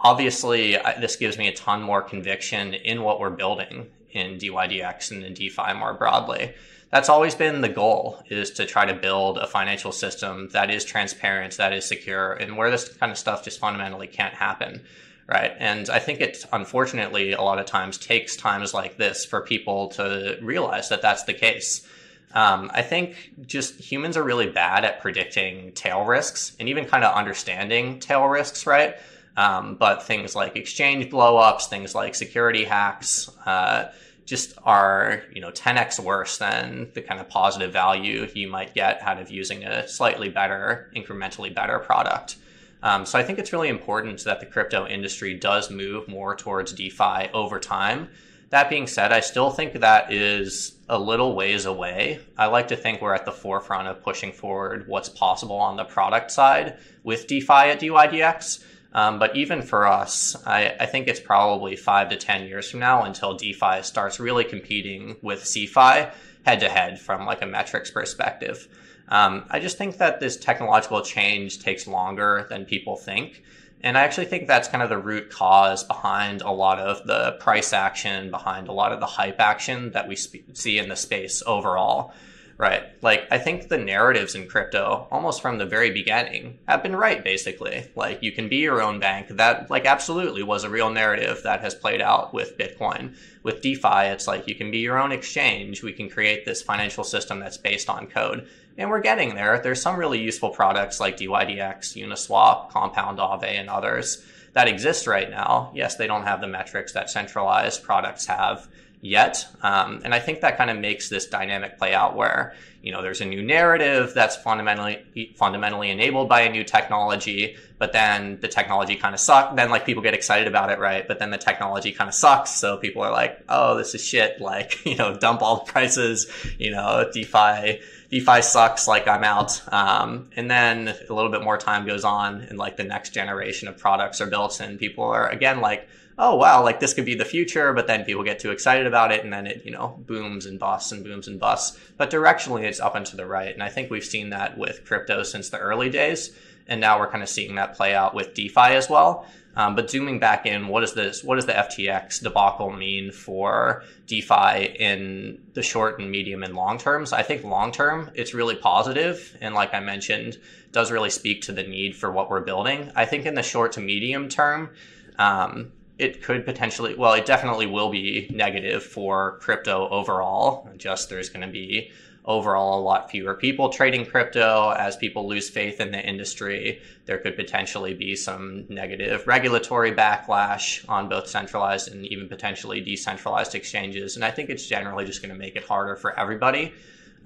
Obviously, I, this gives me a ton more conviction in what we're building in D Y D X and in DeFi more broadly. That's always been the goal, is to try to build a financial system that is transparent, that is secure, and where this kind of stuff just fundamentally can't happen, right? And I think it, unfortunately, a lot of times takes times like this for people to realize that that's the case. Um, I think just humans are really bad at predicting tail risks and even kind of understanding tail risks, right? Um, but things like exchange blowups, things like security hacks, uh, just are, you know, ten x worse than the kind of positive value you might get out of using a slightly better, incrementally better product. Um, so I think it's really important that the crypto industry does move more towards DeFi over time. That being said, I still think that is a little ways away. I like to think we're at the forefront of pushing forward what's possible on the product side with DeFi at D Y D X. Um, but even for us, I, I think it's probably five to ten years from now until DeFi starts really competing with CeFi head to head from like a metrics perspective. Um, I just think that this technological change takes longer than people think. And I actually think that's kind of the root cause behind a lot of the price action, behind a lot of the hype action that we sp- see in the space overall. Right. Like, I think the narratives in crypto, almost from the very beginning, have been right, basically. Like, you can be your own bank. That, like, absolutely was a real narrative that has played out with Bitcoin. With DeFi, it's like, you can be your own exchange. We can create this financial system that's based on code. And we're getting there. There's some really useful products like D Y D X, Uniswap, Compound, Aave, and others that exist right now. Yes, they don't have the metrics that centralized products have yet. Um, and I think that kind of makes this dynamic play out where, you know, there's a new narrative that's fundamentally fundamentally enabled by a new technology, but then the technology kind of sucks. Then like people get excited about it, right? But then the technology kind of sucks. So people are like, oh, this is shit. Like, you know, dump all the prices, you know, DeFi, DeFi sucks, like I'm out. Um, and then a little bit more time goes on and like the next generation of products are built and people are again like, oh, wow, like this could be the future, but then people get too excited about it and then it, you know, booms and busts and booms and busts. But directionally, it's up and to the right. And I think we've seen that with crypto since the early days. And now we're kind of seeing that play out with DeFi as well. Um, but zooming back in, what is this? What does the F T X debacle mean for DeFi in the short and medium and long terms? I think long term, it's really positive. And like I mentioned, does really speak to the need for what we're building. I think in the short to medium term, um, it could potentially, well, it definitely will be negative for crypto overall. Just there's going to be overall a lot fewer people trading crypto. As people lose faith in the industry, there could potentially be some negative regulatory backlash on both centralized and even potentially decentralized exchanges. And I think it's generally just going to make it harder for everybody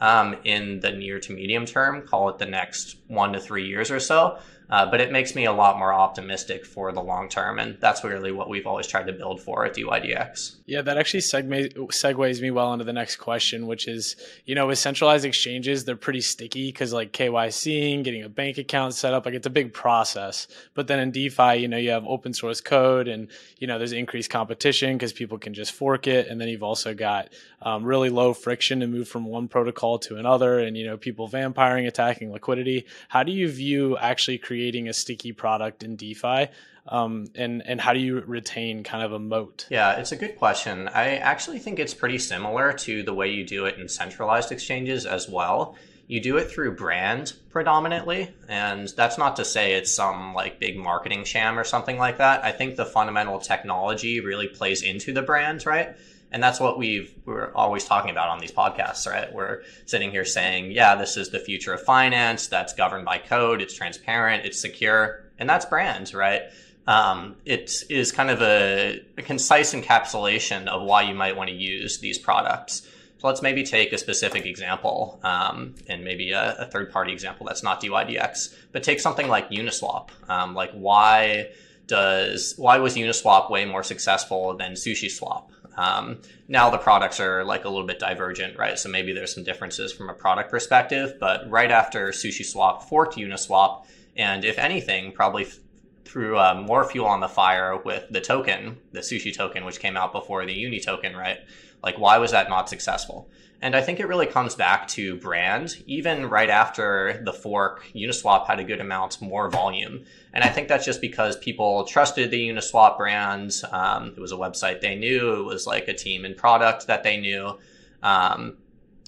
um, in the near to medium term, call it the next one to three years or so. Uh, but it makes me a lot more optimistic for the long term. And that's really what we've always tried to build for at D Y D X. Yeah, that actually seg- segues me well into the next question, which is, you know, with centralized exchanges, they're pretty sticky because like K Y C-ing, getting a bank account set up, like it's a big process. But then in DeFi, you know, you have open source code and, you know, there's increased competition because people can just fork it. And then you've also got um, really low friction to move from one protocol to another and, you know, people vampiring, attacking liquidity. How do you view actually creating creating a sticky product in DeFi? Um, and, and how do you retain kind of a moat? Yeah, it's a good question. I actually think it's pretty similar to the way you do it in centralized exchanges as well. You do it through brand predominantly. And that's not to say it's some like big marketing sham or something like that. I think the fundamental technology really plays into the brand, right? And that's what we've, we're always talking about on these podcasts, right? We're sitting here saying, yeah, this is the future of finance. That's governed by code. It's transparent. It's secure. And that's brand, right? Um, it is kind of a, a concise encapsulation of why you might want to use these products. So let's maybe take a specific example um, and maybe a, a third-party example that's not D Y D X, but take something like Uniswap. Um, like why does, why was Uniswap way more successful than SushiSwap? Um, now the products are like a little bit divergent, right? So maybe there's some differences from a product perspective, but right after SushiSwap forked Uniswap, and if anything, probably f- threw uh, more fuel on the fire with the token, the sushi token, which came out before the Uni token, right? Like, why was that not successful? And I think it really comes back to brand. Even right after the fork, Uniswap had a good amount more volume. And I think that's just because people trusted the Uniswap brand. Um, it was a website they knew. It was like a team and product that they knew. Um,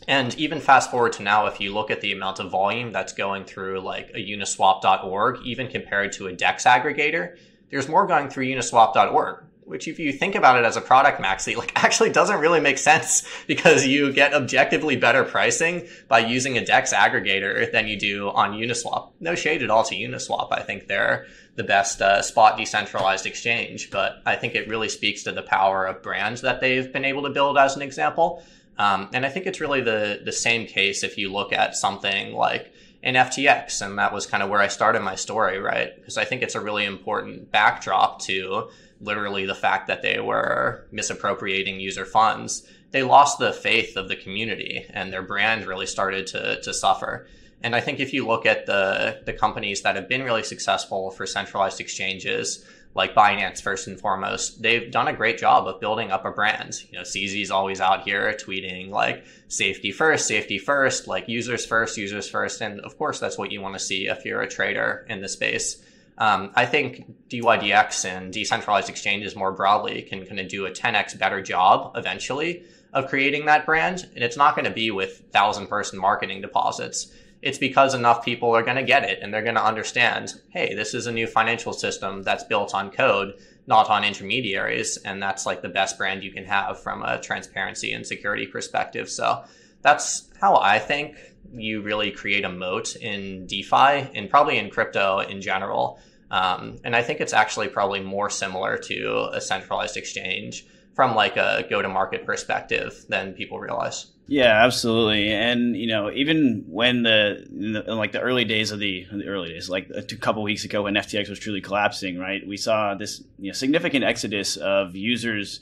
and even fast forward to now, if you look at the amount of volume that's going through like a uniswap dot org, even compared to a DEX aggregator, there's more going through uniswap dot org. Which if you think about it as a product, Maxi, like actually doesn't really make sense, because you get objectively better pricing by using a DEX aggregator than you do on Uniswap. No shade at all to Uniswap. I think they're the best uh, spot decentralized exchange, but I think it really speaks to the power of brands that they've been able to build as an example. Um, and I think it's really the, the same case if you look at something like in F T X, and that was kind of where I started my story, right? Because I think it's a really important backdrop to literally the fact that they were misappropriating user funds. They lost the faith of the community, and their brand really started to to suffer. And I think if you look at the the companies that have been really successful for centralized exchanges, like Binance, first and foremost, they've done a great job of building up a brand. You know, C Z's always out here tweeting like safety first, safety first, like users first, users first. And of course, that's what you want to see if you're a trader in the space. Um, I think D Y D X and decentralized exchanges more broadly can kind of do a ten x better job eventually of creating that brand. And it's not going to be with thousand person marketing deposits. It's because enough people are going to get it, and they're going to understand, hey, this is a new financial system that's built on code, not on intermediaries. And that's like the best brand you can have from a transparency and security perspective. So that's how I think you really create a moat in DeFi and probably in crypto in general. Um, and I think it's actually probably more similar to a centralized exchange from like a go-to-market perspective than people realize. Yeah, absolutely. And, you know, even when the, in the in like the early days of the, the early days, like a couple of weeks ago when F T X was truly collapsing, right, we saw this you know, significant exodus of users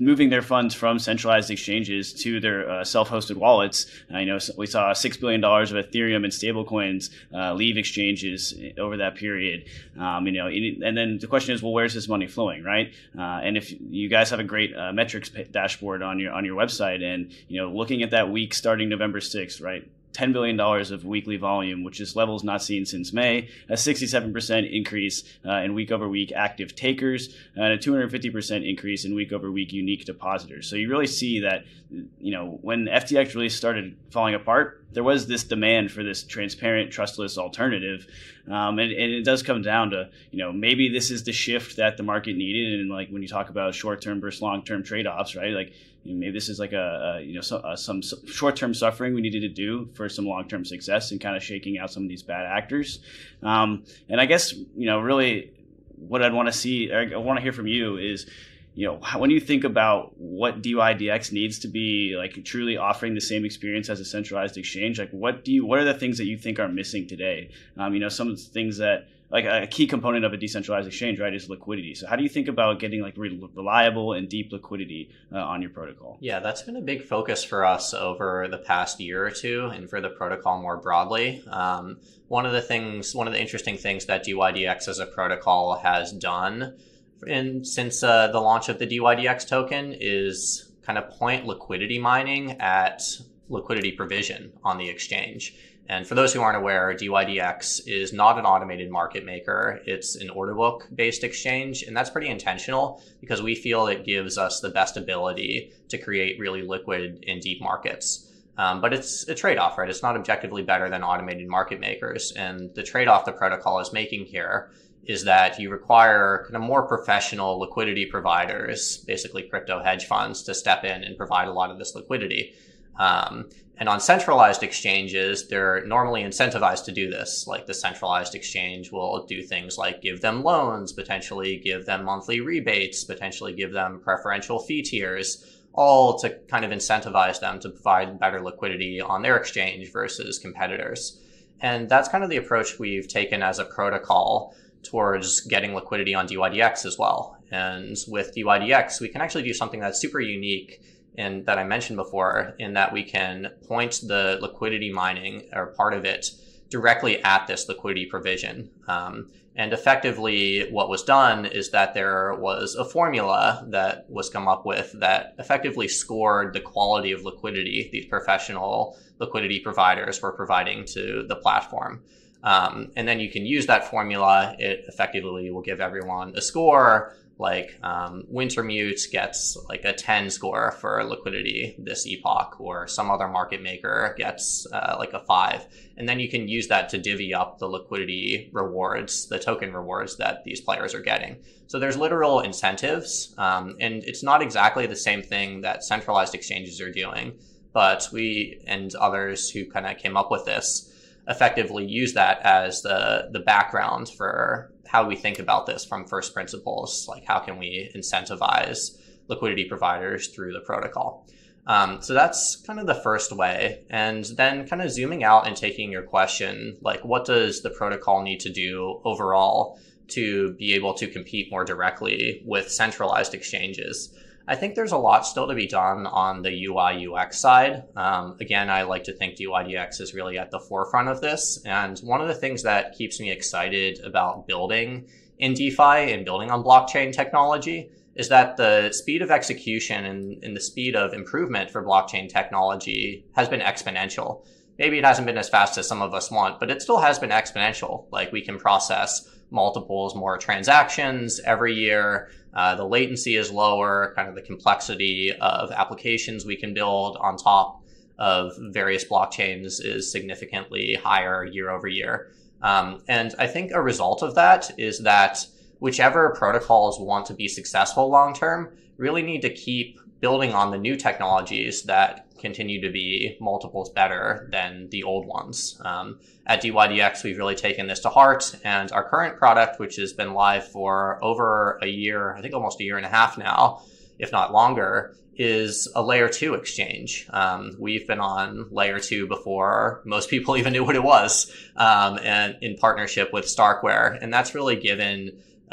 moving their funds from centralized exchanges to their uh, self-hosted wallets. I know we saw six billion dollars of Ethereum and stablecoins uh, leave exchanges over that period. Um, you know, and then the question is, well, where's this money flowing, right? Uh, and if you guys have a great uh, metrics dashboard on your on your website, and you know, looking at that week starting November sixth, right? ten billion dollars of weekly volume, which is levels not seen since May, a sixty-seven percent increase uh, in week-over-week active takers, and a two hundred fifty percent increase in week-over-week unique depositors. So you really see that, you know, when F T X really started falling apart, there was this demand for this transparent, trustless alternative. Um, and, and it does come down to, you know, maybe this is the shift that the market needed. And like when you talk about short-term versus long-term trade-offs, right? Like, maybe this is like a, a you know so, uh, some short-term suffering we needed to do for some long-term success, and kind of shaking out some of these bad actors. Um, and I guess you know really what I'd want to see, or I want to hear from you is, you know, when you think about what D Y D X needs to be like truly offering the same experience as a centralized exchange, like what do you what are the things that you think are missing today? Um, you know, some of the things that, like a key component of a decentralized exchange, right, is liquidity. So how do you think about getting like re- reliable and deep liquidity uh, on your protocol? Yeah, that's been a big focus for us over the past year or two, and for the protocol more broadly. Um, one of the things, one of the interesting things that D Y D X as a protocol has done in, since uh, the launch of the D Y D X token is kind of point liquidity mining at liquidity provision on the exchange. And for those who aren't aware, D Y D X is not an automated market maker. It's an order book based exchange. And that's pretty intentional because we feel it gives us the best ability to create really liquid and deep markets. Um, but it's a trade-off, right? It's not objectively better than automated market makers. And the trade-off the protocol is making here is that you require kind of more professional liquidity providers, basically crypto hedge funds, to step in and provide a lot of this liquidity. Um, and on centralized exchanges, they're normally incentivized to do this. Like the centralized exchange will do things like give them loans, potentially give them monthly rebates, potentially give them preferential fee tiers, all to kind of incentivize them to provide better liquidity on their exchange versus competitors. And that's kind of the approach we've taken as a protocol towards getting liquidity on D Y D X as well. And with D Y D X, we can actually do something that's super unique and that I mentioned before, in that we can point the liquidity mining, or part of it, directly at this liquidity provision. Um, and effectively what was done is that there was a formula that was come up with that effectively scored the quality of liquidity these professional liquidity providers were providing to the platform. Um, and then you can use that formula. It effectively will give everyone a score, like um, Wintermute gets like a ten score for liquidity this epoch, or some other market maker gets uh, like a five. And then you can use that to divvy up the liquidity rewards, the token rewards that these players are getting. So there's literal incentives, um, and it's not exactly the same thing that centralized exchanges are doing, but we and others who kind of came up with this effectively use that as the, the background for how we think about this from first principles, like how can we incentivize liquidity providers through the protocol. Um, so that's kind of the first way. And then kind of zooming out and taking your question, like what does the protocol need to do overall to be able to compete more directly with centralized exchanges? I think there's a lot still to be done on the U I U X side. Um, again, I like to think D Y D X is really at the forefront of this. And one of the things that keeps me excited about building in DeFi and building on blockchain technology is that the speed of execution and, and the speed of improvement for blockchain technology has been exponential. Maybe it hasn't been as fast as some of us want, but it still has been exponential. Like we can process multiples more transactions every year. Uh, the latency is lower, kind of the complexity of applications we can build on top of various blockchains is significantly higher year over year. Um, and I think a result of that is that whichever protocols want to be successful long-term really need to keep building on the new technologies that continue to be multiples better than the old ones. Um, at D Y D X, we've really taken this to heart, and our current product, which has been live for over a year, I think almost a year and a half now, if not longer, is a layer two exchange. Um, we've been on layer two before most people even knew what it was, um, and in partnership with Starkware. And that's really given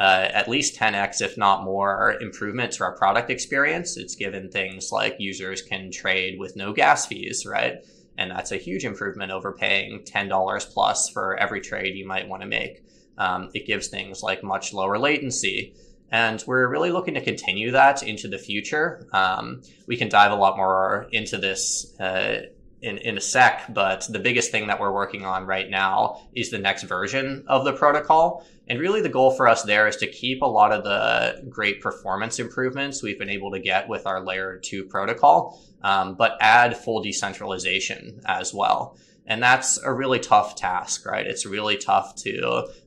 Uh, at least ten x, if not more, improvements to our product experience. It's given things like users can trade with no gas fees, right? And that's a huge improvement over paying ten dollars plus for every trade you might want to make. Um, it gives things like much lower latency. And we're really looking to continue that into the future. Um, we can dive a lot more into this uh, In, in a sec, but the biggest thing that we're working on right now is the next version of the protocol. And really the goal for us there is to keep a lot of the great performance improvements we've been able to get with our layer two protocol, um, but add full decentralization as well. And that's a really tough task, right? It's really tough to,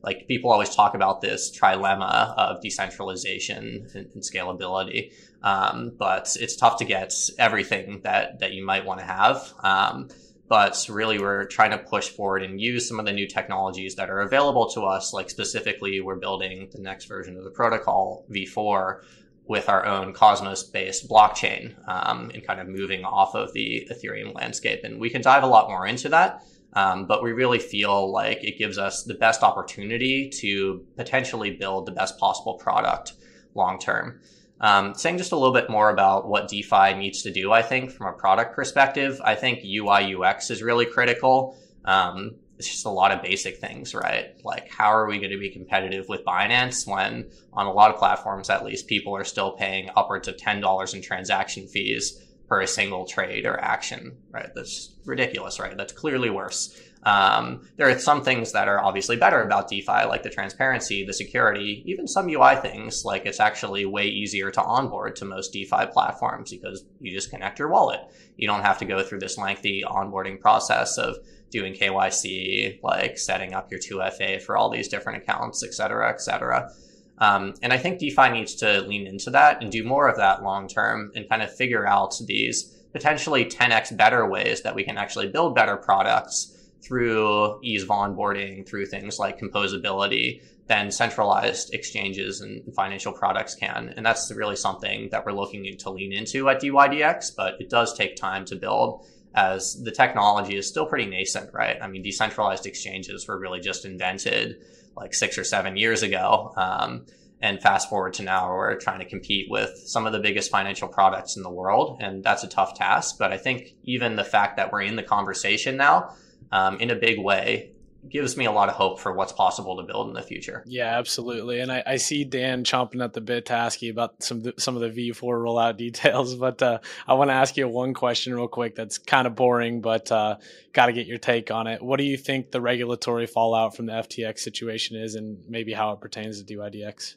like, people always talk about this trilemma of decentralization and, and scalability. Um, but it's tough to get everything that, that you might want to have. Um, but really we're trying to push forward and use some of the new technologies that are available to us. Like specifically, we're building the next version of the protocol, V four, with our own Cosmos-based blockchain, um, and kind of moving off of the Ethereum landscape. And we can dive a lot more into that. Um, but we really feel like it gives us the best opportunity to potentially build the best possible product long-term. Um, saying just a little bit more about what DeFi needs to do, I think, from a product perspective, I think U I U X is really critical. Um, it's just a lot of basic things, right? Like, how are we going to be competitive with Binance when, on a lot of platforms at least, people are still paying upwards of ten dollars in transaction fees per a single trade or action, right? That's ridiculous, right? That's clearly worse. Um, there are some things that are obviously better about DeFi, like the transparency, the security, even some U I things. Like it's actually way easier to onboard to most DeFi platforms because you just connect your wallet. You don't have to go through this lengthy onboarding process of doing K Y C, like setting up your two F A for all these different accounts, et cetera, et cetera. Um, and I think DeFi needs to lean into that and do more of that long term and kind of figure out these potentially ten x better ways that we can actually build better products through ease of onboarding, through things like composability, than centralized exchanges and financial products can. And that's really something that we're looking to lean into at D Y D X, but it does take time to build as the technology is still pretty nascent, right? I mean, decentralized exchanges were really just invented like six or seven years ago. Um, and fast forward to now, we're trying to compete with some of the biggest financial products in the world. And that's a tough task. But I think even the fact that we're in the conversation now, Um, in a big way gives me a lot of hope for what's possible to build in the future. Yeah, absolutely. And I, I see Dan chomping at the bit to ask you about some some of the V four rollout details, but uh, I want to ask you one question real quick that's kind of boring, but uh, got to get your take on it. What do you think the regulatory fallout from the F T X situation is, and maybe how it pertains to D Y D X?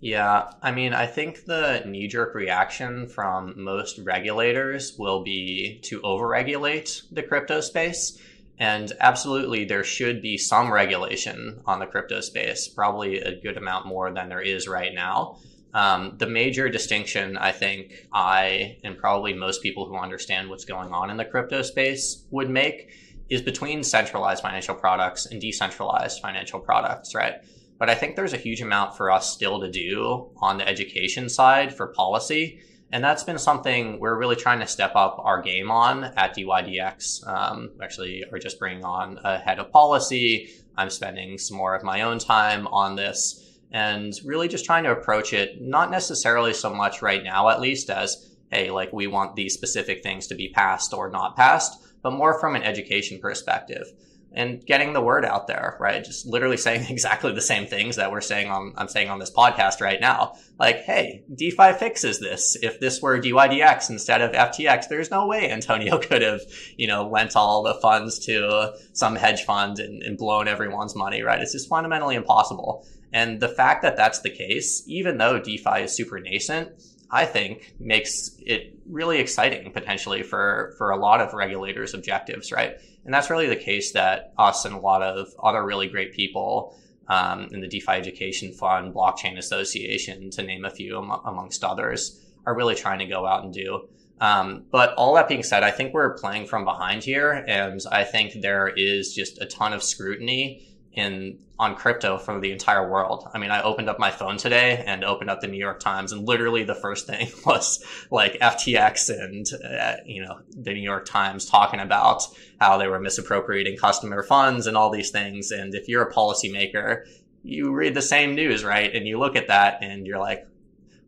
Yeah, I mean, I think the knee-jerk reaction from most regulators will be to overregulate the crypto space. And absolutely, there should be some regulation on the crypto space, probably a good amount more than there is right now. Um, the major distinction, I think, I and probably most people who understand what's going on in the crypto space would make is between centralized financial products and decentralized financial products, right? But I think there's a huge amount for us still to do on the education side for policy. And that's been something we're really trying to step up our game on at D Y D X. Um, actually, we're just bringing on a head of policy. I'm spending some more of my own time on this and really just trying to approach it, not necessarily so much right now, at least as, hey, like we want these specific things to be passed or not passed, but more from an education perspective and getting the word out there, right? Just literally saying exactly the same things that we're saying on, I'm saying on this podcast right now. Like, hey, DeFi fixes this. If this were D Y D X instead of F T X, there's no way Antonio could have, you know, lent all the funds to some hedge fund and, and blown everyone's money, right? It's just fundamentally impossible. And the fact that that's the case, even though DeFi is super nascent, I think makes it really exciting potentially for, for a lot of regulators' objectives, right? And that's really the case that us and a lot of other really great people um, in the DeFi Education Fund, Blockchain Association, to name a few am- amongst others, are really trying to go out and do. Um, but all that being said, I think we're playing from behind here. And I think there is just a ton of scrutiny in on crypto from the entire world. I mean, I opened up my phone today and opened up the New York Times, and literally the first thing was like F T X and uh, you know, the New York Times talking about how they were misappropriating customer funds and all these things. And if you're a policymaker, you read the same news, right? And you look at that and you're like,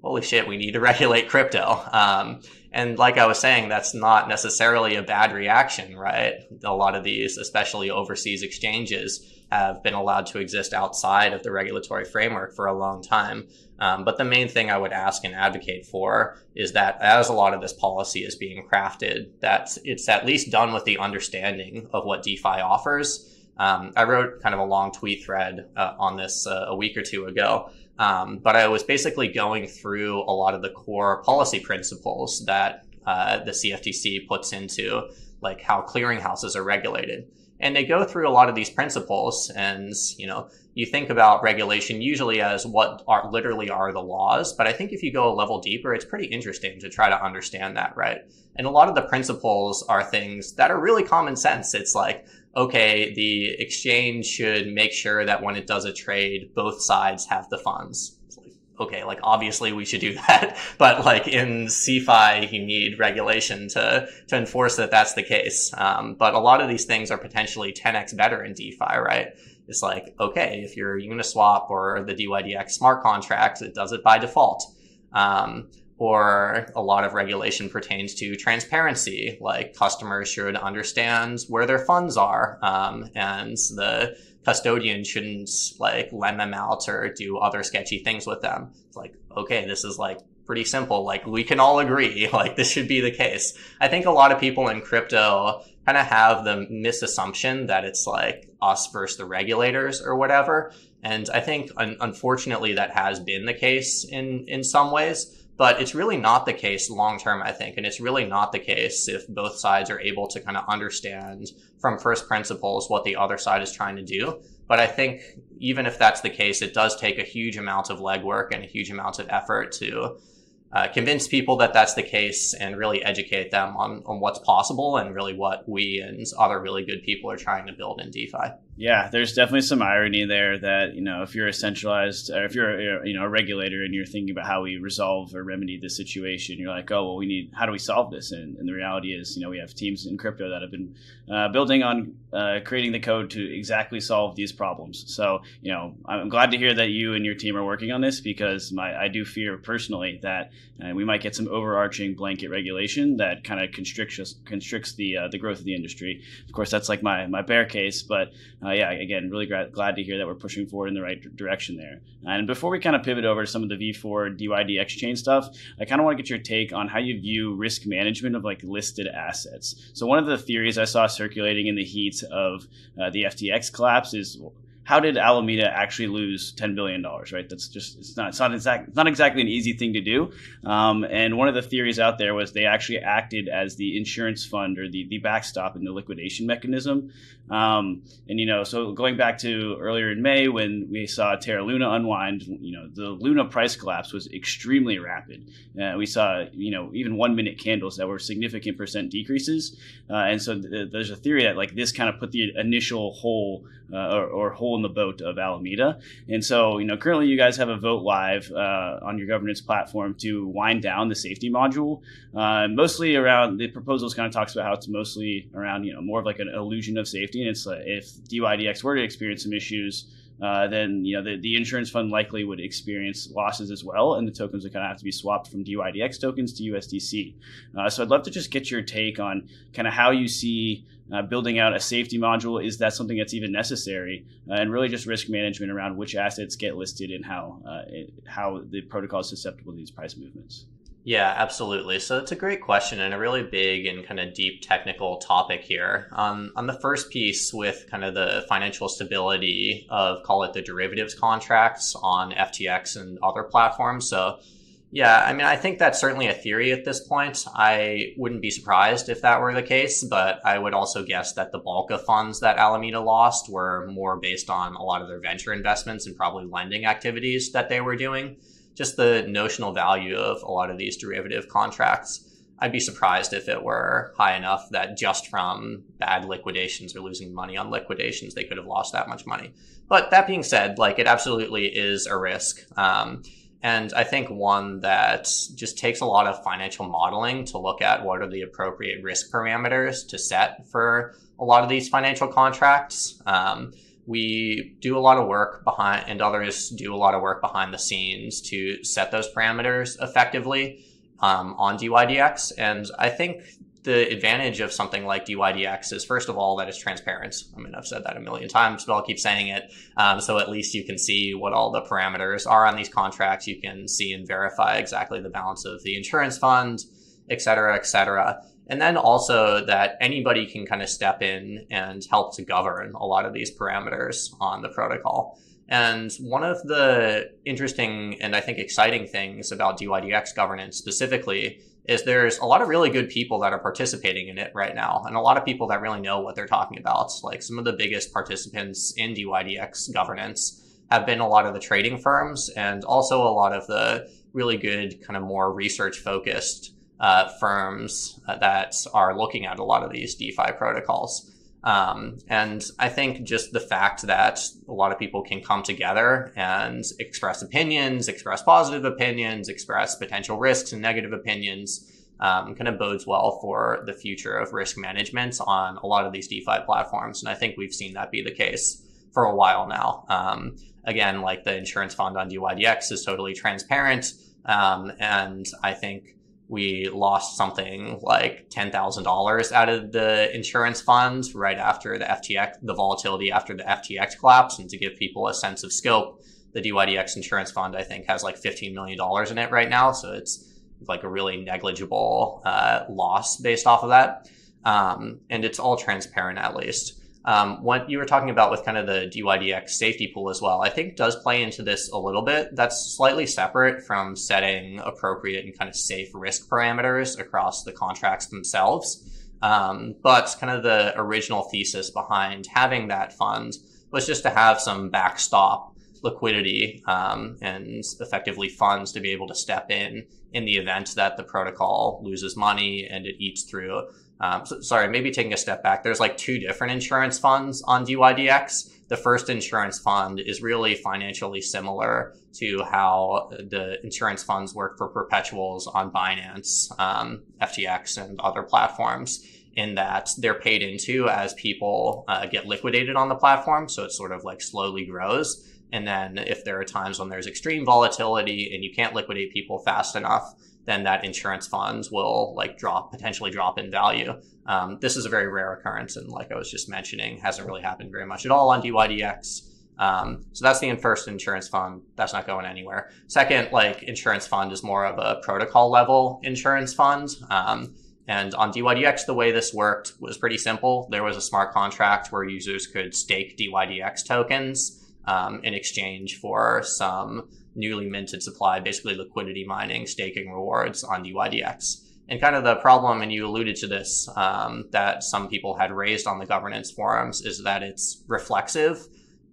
holy shit, we need to regulate crypto. Um, and like I was saying, that's not necessarily a bad reaction, right? A lot of these, especially overseas exchanges, have been allowed to exist outside of the regulatory framework for a long time. Um, but the main thing I would ask and advocate for is that as a lot of this policy is being crafted, that it's at least done with the understanding of what DeFi offers. Um, I wrote kind of a long tweet thread uh, on this uh, a week or two ago, um, but I was basically going through a lot of the core policy principles that uh, the C F T C puts into, like how clearinghouses are regulated. And they go through a lot of these principles, and you know, you think about regulation usually as what are literally are the laws. But I think if you go a level deeper, it's pretty interesting to try to understand that, right? And a lot of the principles are things that are really common sense. It's like, okay, the exchange should make sure that when it does a trade, both sides have the funds. Okay, like obviously we should do that, but like in CeFi, you need regulation to to enforce that that's the case. Um, but a lot of these things are potentially ten x better in DeFi, right? It's like, okay, if you're Uniswap or the D Y D X smart contracts, it does it by default. Um, or a lot of regulation pertains to transparency, like customers should understand where their funds are, um, and the custodian shouldn't like lend them out or do other sketchy things with them. It's like, okay, this is like pretty simple. Like we can all agree, like this should be the case. I think a lot of people in crypto kind of have the misassumption that it's like us versus the regulators or whatever. And I think un- unfortunately that has been the case in, in some ways, but it's really not the case long term, I think. And it's really not the case if both sides are able to kind of understand from first principles what the other side is trying to do. But I think even if that's the case, it does take a huge amount of legwork and a huge amount of effort to uh, convince people that that's the case and really educate them on, on what's possible and really what we and other really good people are trying to build in DeFi. Yeah, there's definitely some irony there that, you know, if you're a centralized, or if you're a, you know, a regulator and you're thinking about how we resolve or remedy this situation, you're like, oh, well, we need, how do we solve this? And, and the reality is, you know, we have teams in crypto that have been uh, building on uh, creating the code to exactly solve these problems. So, you know, I'm glad to hear that you and your team are working on this, because my, I do fear personally that uh, we might get some overarching blanket regulation that kind of constricts us, constricts the uh, the growth of the industry. Of course, that's like my, my bear case, but Uh, yeah, again, really gra- glad to hear that we're pushing forward in the right d- direction there. And before we kind of pivot over to some of the V four D Y D X chain stuff, I kind of want to get your take on how you view risk management of like listed assets. So one of the theories I saw circulating in the heat of uh, the F T X collapse is, how did Alameda actually lose ten billion dollars, right? That's just, it's not, it's not, exact, it's not exactly an easy thing to do. Um, and one of the theories out there was they actually acted as the insurance fund or the, the backstop in the liquidation mechanism. Um, and, you know, so going back to earlier in May when we saw Terra Luna unwind, you know, the Luna price collapse was extremely rapid. Uh, we saw, you know, even one minute candles that were significant percent decreases. Uh, and so th- there's a theory that like this kind of put the initial hole uh, or, or hole in the boat of Alameda. And so, you know, currently you guys have a vote live uh, on your governance platform to wind down the safety module. Uh, mostly around the proposals kind of talks about how it's mostly around, you know, more of like an illusion of safety. And it's like if D Y D X were to experience some issues, uh, then, you know, the, the insurance fund likely would experience losses as well. And the tokens would kind of have to be swapped from D Y D X tokens to U S D C. Uh, so I'd love to just get your take on kind of how you see Uh, building out a safety module. Is that something that's even necessary? Uh, and really just risk management around which assets get listed and how uh, it, how the protocol is susceptible to these price movements. Yeah, absolutely. So it's a great question and a really big and kind of deep technical topic here. Um, on the first piece with kind of the financial stability of, call it the derivatives contracts on F T X and other platforms. So yeah, I mean, I think that's certainly a theory at this point. I wouldn't be surprised if that were the case, but I would also guess that the bulk of funds that Alameda lost were more based on a lot of their venture investments and probably lending activities that they were doing. Just the notional value of a lot of these derivative contracts. I'd be surprised if it were high enough that just from bad liquidations or losing money on liquidations, they could have lost that much money. But that being said, like it absolutely is a risk. Um, And I think one that just takes a lot of financial modeling to look at what are the appropriate risk parameters to set for a lot of these financial contracts. Um, we do a lot of work behind, and others do a lot of work behind the scenes to set those parameters effectively um, on D Y D X. And I think the advantage of something like D Y D X is, first of all, that it's transparent. I mean, I've said that a million times, but I'll keep saying it. Um, so at least you can see what all the parameters are on these contracts. You can see and verify exactly the balance of the insurance fund, et cetera, et cetera. And then also that anybody can kind of step in and help to govern a lot of these parameters on the protocol. And one of the interesting and I think exciting things about D Y D X governance specifically is there's a lot of really good people that are participating in it right now, and a lot of people that really know what they're talking about. Like some of the biggest participants in D Y D X governance have been a lot of the trading firms and also a lot of the really good kind of more research-focused uh, firms that are looking at a lot of these DeFi protocols. Um, and I think just the fact that a lot of people can come together and express opinions, express positive opinions, express potential risks and negative opinions, um, kind of bodes well for the future of risk management on a lot of these DeFi platforms. And I think we've seen that be the case for a while now. Um, again, like the insurance fund on D Y D X is totally transparent. Um, and I think we lost something like ten thousand dollars out of the insurance fund right after the F T X, the volatility after the F T X collapse. And to give people a sense of scope, the D Y D X insurance fund, I think, has like fifteen million dollars in it right now. So it's like a really negligible uh, loss based off of that. Um, and it's all transparent, at least. Um, what you were talking about with kind of the D Y D X safety pool as well, I think does play into this a little bit. That's slightly separate from setting appropriate and kind of safe risk parameters across the contracts themselves. Um, but kind of the original thesis behind having that fund was just to have some backstop liquidity um, and effectively funds to be able to step in in the event that the protocol loses money and it eats through Um, so, sorry, maybe taking a step back. There's like two different insurance funds on D Y D X. The first insurance fund is really financially similar to how the insurance funds work for perpetuals on Binance, um, F T X, and other platforms, in that they're paid into as people uh, get liquidated on the platform. So it sort of like slowly grows. And then if there are times when there's extreme volatility and you can't liquidate people fast enough, then that insurance funds will like drop, potentially drop in value. Um, this is a very rare occurrence, and like I was just mentioning, hasn't really happened very much at all on D Y D X. Um, so that's the first insurance fund. That's not going anywhere. Second, like insurance fund is more of a protocol level insurance fund. Um, and on D Y D X, the way this worked was pretty simple. There was a smart contract where users could stake D Y D X tokens um, in exchange for some newly minted supply, basically liquidity mining, staking rewards on D Y D X. And kind of the problem, and you alluded to this, um, that some people had raised on the governance forums, is that it's reflexive,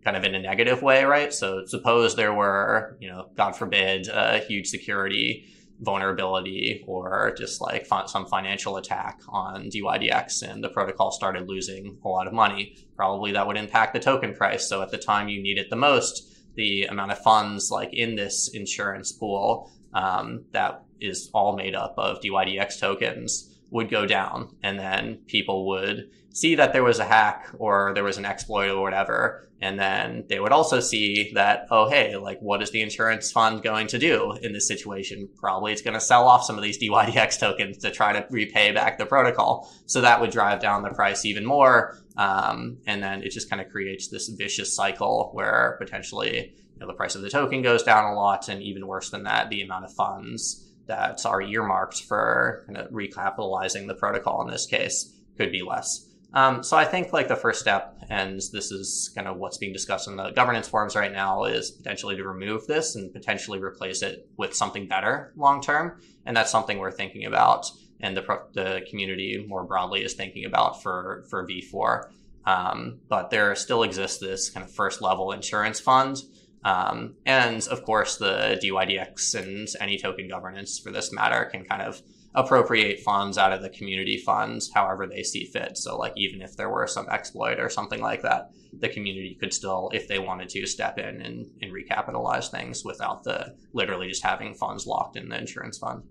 kind of in a negative way, right? So suppose there were, you know, God forbid, a huge security vulnerability or just like some financial attack on D Y D X and the protocol started losing a lot of money. Probably that would impact the token price. So at the time you need it the most, the amount of funds like in this insurance pool um, that is all made up of D Y D X tokens would go down. And then people would see that there was a hack or there was an exploit or whatever. And then they would also see that, oh, hey, like what is the insurance fund going to do in this situation? Probably it's going to sell off some of these D Y D X tokens to try to repay back the protocol. So that would drive down the price even more. Um, and then it just kind of creates this vicious cycle where potentially, you know, the price of the token goes down a lot. And even worse than that, the amount of funds that are earmarked for kind of recapitalizing the protocol in this case could be less. Um, so I think like the first step, and this is kind of what's being discussed in the governance forums right now, is potentially to remove this and potentially replace it with something better long term. And that's something we're thinking about, and the the community more broadly is thinking about for for V four. Um, but there still exists this kind of first level insurance fund. Um, and of course, the D Y D X and any token governance for this matter can kind of appropriate funds out of the community funds however they see fit. So like even if there were some exploit or something like that, the community could still, if they wanted to, step in and, and recapitalize things without the literally just having funds locked in the insurance fund.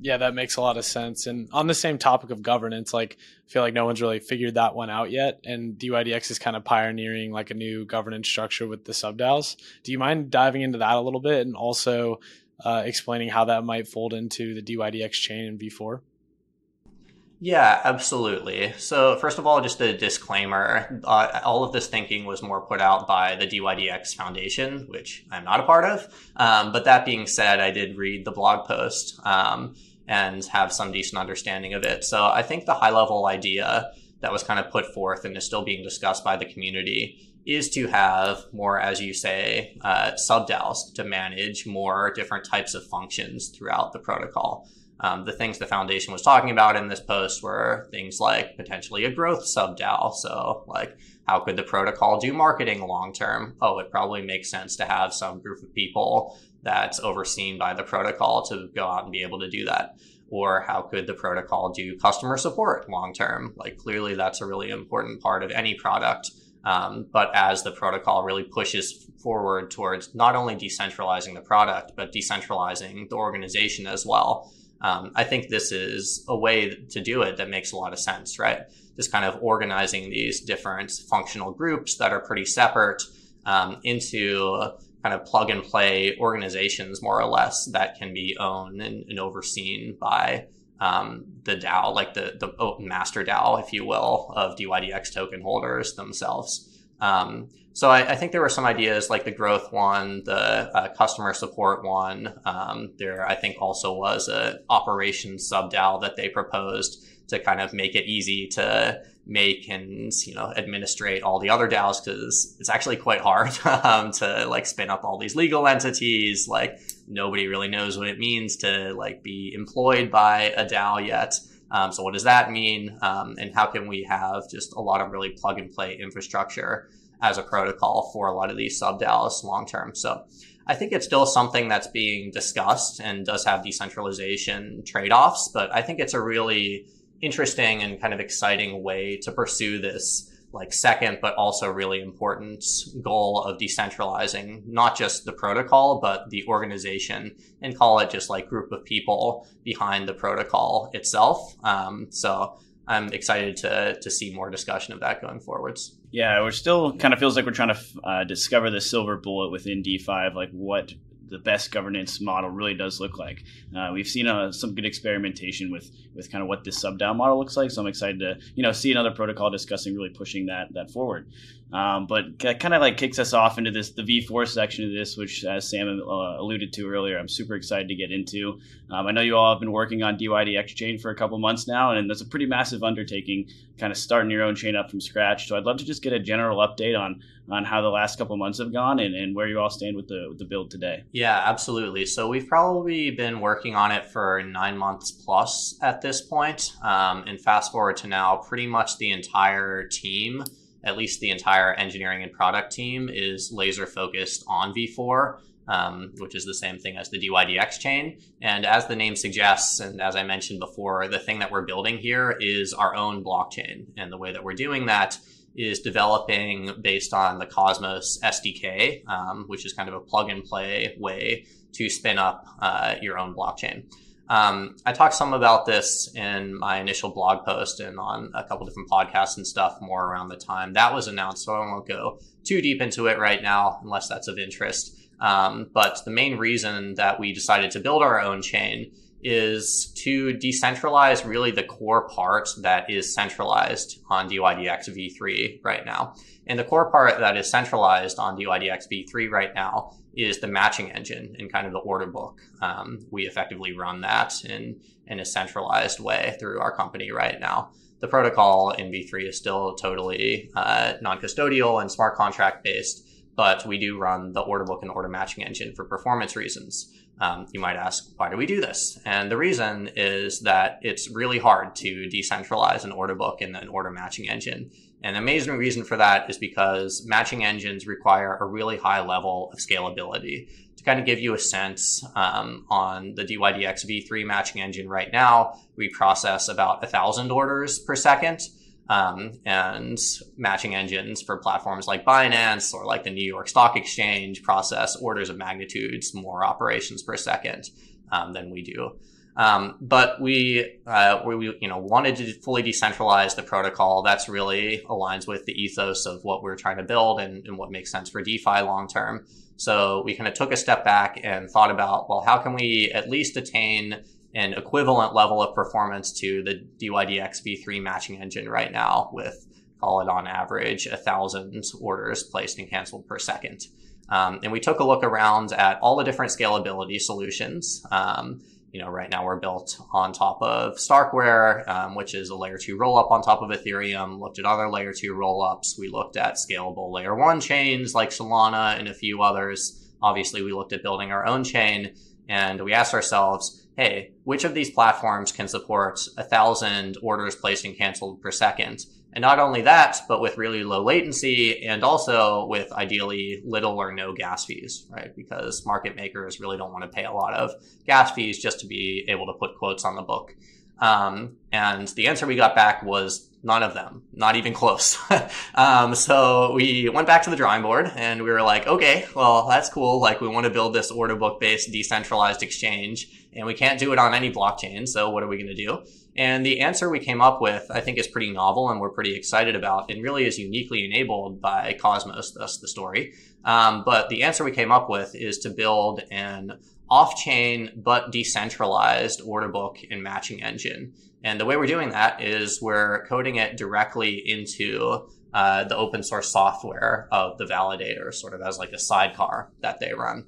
Yeah, that makes a lot of sense. And on the same topic of governance, like I feel like no one's really figured that one out yet. And D Y D X is kind of pioneering like a new governance structure with the subDAOs. Do you mind diving into that a little bit and also uh, explaining how that might fold into the D Y D X chain in V four? Yeah, absolutely. So first of all, just a disclaimer, uh, all of this thinking was more put out by the D Y D X Foundation, which I'm not a part of. Um, but that being said, I did read the blog post um, and have some decent understanding of it. So I think the high level idea that was kind of put forth and is still being discussed by the community is to have more, as you say, uh, sub-DAOs to manage more different types of functions throughout the protocol. Um, the things the foundation was talking about in this post were things like potentially a growth sub-DAO. So like, how could the protocol do marketing long-term? Oh, it probably makes sense to have some group of people that's overseen by the protocol to go out and be able to do that. Or how could the protocol do customer support long-term? Like clearly that's a really important part of any product. Um, but as the protocol really pushes forward towards not only decentralizing the product, but decentralizing the organization as well, Um, I think this is a way to do it that makes a lot of sense, right? Just kind of organizing these different functional groups that are pretty separate um, into kind of plug and play organizations, more or less, that can be owned and, and overseen by um, the DAO, like the, the master DAO, if you will, of D Y D X token holders themselves. Um, so I, I think there were some ideas like the growth one, the uh, customer support one. Um, there, I think, also was a operations sub-DAO that they proposed to kind of make it easy to make and, you know, administrate all the other DAOs, because it's actually quite hard um, to like spin up all these legal entities. Like nobody really knows what it means to like be employed by a DAO yet. Um, so what does that mean? Um, and how can we have just a lot of really plug and play infrastructure as a protocol for a lot of these sub-DAOs long term? So I think it's still something that's being discussed and does have decentralization trade-offs, but I think it's a really interesting and kind of exciting way to pursue this like second, but also really important goal of decentralizing not just the protocol, but the organization, and call it just like group of people behind the protocol itself. Um, so I'm excited to to see more discussion of that going forwards. Yeah, we're still kind of feels like we're trying to uh, discover the silver bullet within DeFi, like what the best governance model really does look like. Uh, we've seen uh, some good experimentation with with kind of what this sub-DAO model looks like. So I'm excited to you know see another protocol discussing really pushing that that forward. Um, but that kind of like kicks us off into this the V four section of this, which as Sam uh, alluded to earlier, I'm super excited to get into. Um, I know you all have been working on D Y D X chain for a couple months now, and that's a pretty massive undertaking, kind of starting your own chain up from scratch. So I'd love to just get a general update on on how the last couple months have gone and, and where you all stand with the with the build today. Yeah, absolutely. So we've probably been working on it for nine months plus at this point. Um, and fast forward to now, pretty much the entire team, at least the entire engineering and product team, is laser focused on V four, um, which is the same thing as the D Y D X chain. And as the name suggests, and as I mentioned before, the thing that we're building here is our own blockchain. And the way that we're doing that is developing based on the Cosmos S D K, um, which is kind of a plug and play way to spin up uh, your own blockchain. Um, I talked some about this in my initial blog post and on a couple different podcasts and stuff more around the time that was announced, so I won't go too deep into it right now unless that's of interest. Um, but the main reason that we decided to build our own chain is to decentralize really the core part that is centralized on D Y D X V three right now. And the core part that is centralized on D Y D X V three right now is the matching engine and kind of the order book. Um, we effectively run that in, in a centralized way through our company right now. The protocol in V three is still totally uh, non-custodial and smart contract based, but we do run the order book and order matching engine for performance reasons. Um, you might ask, why do we do this? And the reason is that it's really hard to decentralize an order book and an order matching engine. And the amazing reason for that is because matching engines require a really high level of scalability. To kind of give you a sense, um, on the D Y D X V three matching engine right now, we process about one thousand orders per second. Um, and matching engines for platforms like Binance or like the New York Stock Exchange process orders of magnitudes more operations per second um, than we do. Um, but we, uh, we, you know, wanted to fully decentralize the protocol. That's really aligns with the ethos of what we're trying to build and, and what makes sense for DeFi long term. So we kind of took a step back and thought about, well, how can we at least attain an equivalent level of performance to the D Y D X V three matching engine right now with, call it on average, a thousand orders placed and canceled per second. Um, and we took a look around at all the different scalability solutions. Um, you know, right now we're built on top of Starkware, um, which is a layer two roll up on top of Ethereum, looked at other layer two roll ups. We looked at scalable layer one chains like Solana and a few others. Obviously we looked at building our own chain, and we asked ourselves, hey, which of these platforms can support one thousand orders placed and canceled per second? And not only that, but with really low latency and also with ideally little or no gas fees, right? Because market makers really don't want to pay a lot of gas fees just to be able to put quotes on the book. Um, and the answer we got back was none of them, not even close. um, so we went back to the drawing board and we were like, okay, well, that's cool. Like, we want to build this order book based decentralized exchange, and we can't do it on any blockchain. So what are we going to do? And the answer we came up with, I think, is pretty novel and we're pretty excited about, and really is uniquely enabled by Cosmos, thus the story. Um, but the answer we came up with is to build an off-chain but decentralized order book and matching engine. And the way we're doing that is we're coding it directly into uh, the open source software of the validator, sort of as like a sidecar that they run.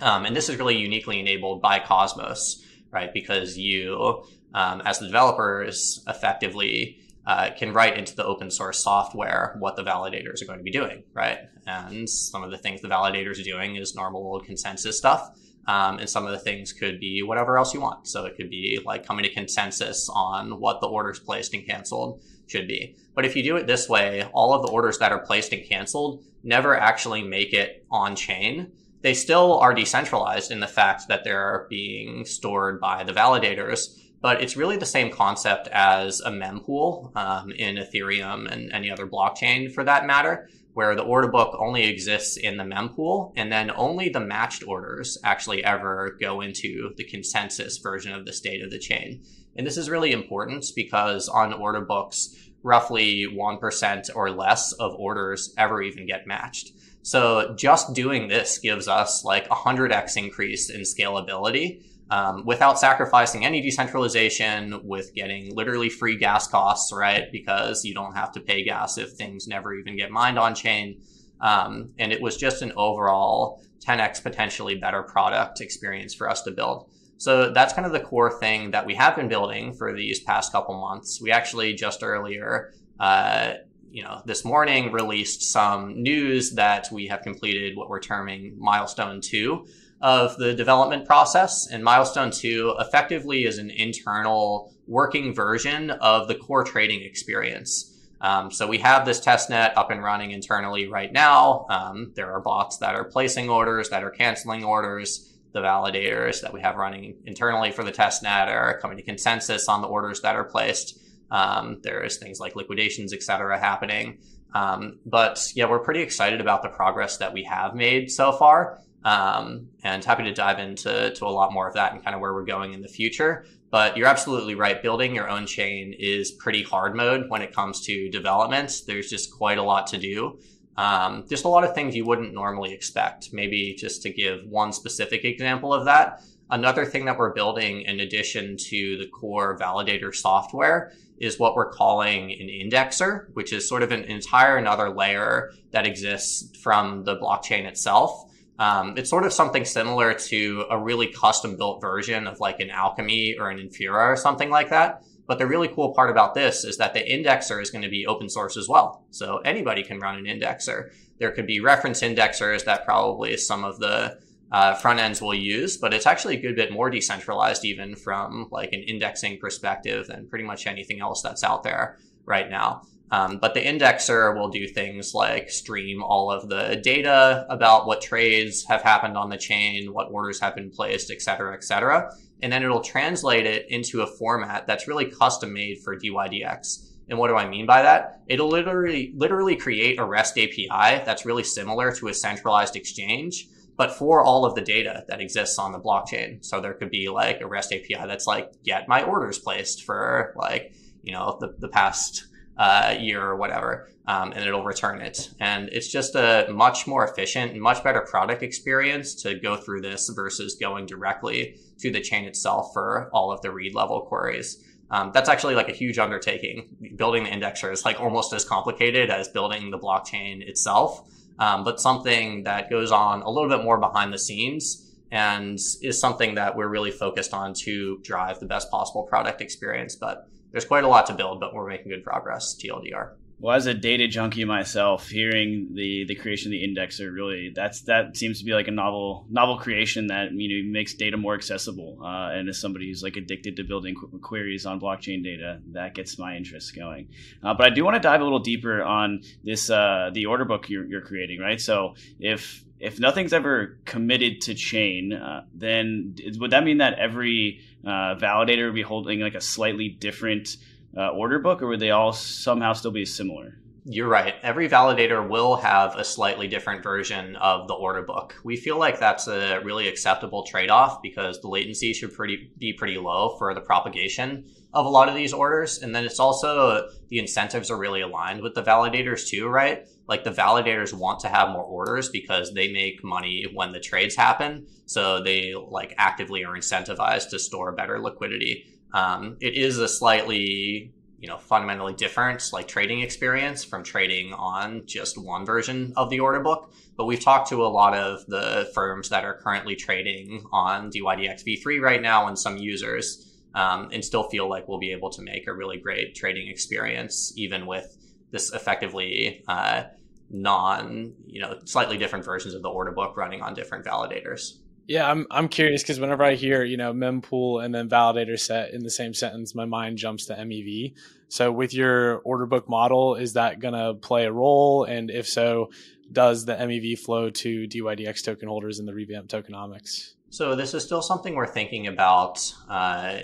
Um, and this is really uniquely enabled by Cosmos, right? Because you, um, as the developers, effectively uh, can write into the open source software what the validators are going to be doing, right? And some of the things the validators are doing is normal old consensus stuff. Um, and some of the things could be whatever else you want. So it could be like coming to consensus on what the orders placed and canceled should be. But if you do it this way, all of the orders that are placed and canceled never actually make it on chain. They still are decentralized in the fact that they're being stored by the validators, but it's really the same concept as a mempool um, in Ethereum and any other blockchain for that matter, where the order book only exists in the mempool, and then only the matched orders actually ever go into the consensus version of the state of the chain. And this is really important because on order books, roughly one percent or less of orders ever even get matched. So just doing this gives us like a one hundred x increase in scalability um, without sacrificing any decentralization, with getting literally free gas costs, right? Because you don't have to pay gas if things never even get mined on chain. Um, and it was just an overall ten x potentially better product experience for us to build. So that's kind of the core thing that we have been building for these past couple months. We actually just earlier, uh, you know, this morning released some news that we have completed what we're terming milestone two of the development process. And milestone two effectively is an internal working version of the core trading experience. Um, so we have this testnet up and running internally right now. Um, there are bots that are placing orders, that are canceling orders. The validators that we have running internally for the testnet are coming to consensus on the orders that are placed. Um, there's things like liquidations, et cetera, happening. Um, but yeah, we're pretty excited about the progress that we have made so far, um, and happy to dive into to a lot more of that and kind of where we're going in the future. But you're absolutely right. Building your own chain is pretty hard mode when it comes to development. There's just quite a lot to do. Um, just a lot of things you wouldn't normally expect. Maybe just to give one specific example of that, another thing that we're building in addition to the core validator software is what we're calling an indexer, which is sort of an entire another layer that exists from the blockchain itself. Um, it's sort of something similar to a really custom built version of like an Alchemy or an Infura or something like that. But the really cool part about this is that the indexer is going to be open source as well. So anybody can run an indexer. There could be reference indexers that probably some of the uh, front ends will use, but it's actually a good bit more decentralized even from like an indexing perspective than pretty much anything else that's out there right now. Um, but the indexer will do things like stream all of the data about what trades have happened on the chain, what orders have been placed, et cetera, et cetera. And then it'll translate it into a format that's really custom made for D Y D X. And what do I mean by that? It'll literally, literally create a REST A P I that's really similar to a centralized exchange, but for all of the data that exists on the blockchain. So there could be like a REST A P I that's like, get my orders placed for like, you know, the, the past uh, year or whatever, um, and it'll return it. And it's just a much more efficient and much better product experience to go through this versus going directly to the chain itself for all of the read level queries. Um, that's actually like a huge undertaking. Building the indexer is like almost as complicated as building the blockchain itself, um, but something that goes on a little bit more behind the scenes and is something that we're really focused on to drive the best possible product experience. But there's quite a lot to build, but we're making good progress, T L D R. Well, as a data junkie myself, hearing the, the creation of the indexer, really, that's that seems to be like a novel novel creation that, you know, makes data more accessible. Uh, and as somebody who's like addicted to building qu- queries on blockchain data, that gets my interest going. Uh, but I do want to dive a little deeper on this uh, the order book you're, you're creating, right? So if if nothing's ever committed to chain, uh, then would that mean that every uh, validator would be holding like a slightly different Uh, order book, or would they all somehow still be similar? You're right. Every validator will have a slightly different version of the order book. We feel like that's a really acceptable trade-off because the latency should pretty be pretty low for the propagation of a lot of these orders. And then it's also the incentives are really aligned with the validators too, right? Like the validators want to have more orders because they make money when the trades happen. So they like actively are incentivized to store better liquidity. Um, it is a slightly, you know, fundamentally different like trading experience from trading on just one version of the order book. But we've talked to a lot of the firms that are currently trading on D Y D X v three right now and some users, um, and still feel like we'll be able to make a really great trading experience, even with this effectively, uh, non, you know, slightly different versions of the order book running on different validators. Yeah, I'm I'm curious because whenever I hear, you know, mempool and then validator set in the same sentence, my mind jumps to M E V. So with your order book model, is that going to play a role? And if so, does the M E V flow to D Y D X token holders in the revamped tokenomics? So this is still something we're thinking about uh,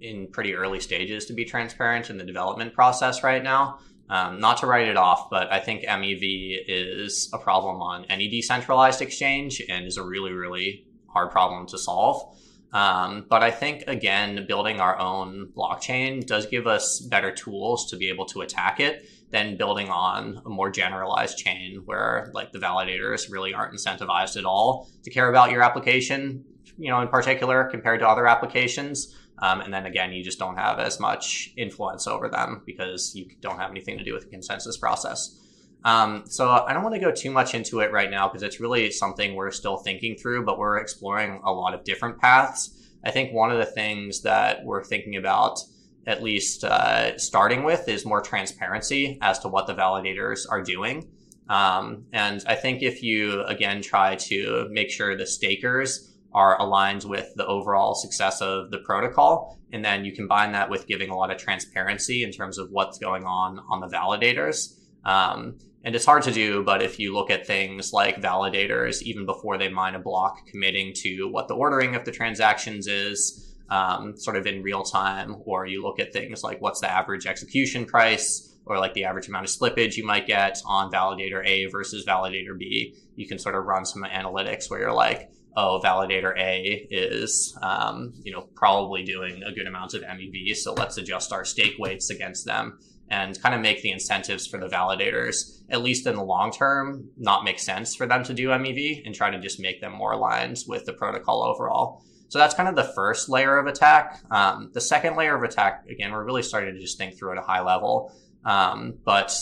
in pretty early stages, to be transparent, in the development process right now. Um, not to write it off, but I think M E V is a problem on any decentralized exchange and is a really, really hard problem to solve. Um, but I think, again, building our own blockchain does give us better tools to be able to attack it than building on a more generalized chain where, like, the validators really aren't incentivized at all to care about your application, you know, in particular compared to other applications. Um, and then again, you just don't have as much influence over them because you don't have anything to do with the consensus process. Um, so I don't want to go too much into it right now because it's really something we're still thinking through, but we're exploring a lot of different paths. I think one of the things that we're thinking about, at least uh, starting with, is more transparency as to what the validators are doing. Um, and I think if you, again, try to make sure the stakers are aligned with the overall success of the protocol, and then you combine that with giving a lot of transparency in terms of what's going on on the validators. Um, and it's hard to do, but if you look at things like validators, even before they mine a block, committing to what the ordering of the transactions is, um, sort of in real time, or you look at things like what's the average execution price, or like the average amount of slippage you might get on validator A versus validator B, you can sort of run some analytics where you're like, oh, validator A is, um, you know, probably doing a good amount of M E V, so let's adjust our stake weights against them and kind of make the incentives for the validators, at least in the long term, not make sense for them to do M E V, and try to just make them more aligned with the protocol overall. So that's kind of the first layer of attack. Um, the second layer of attack, again, we're really starting to just think through at a high level. Um, but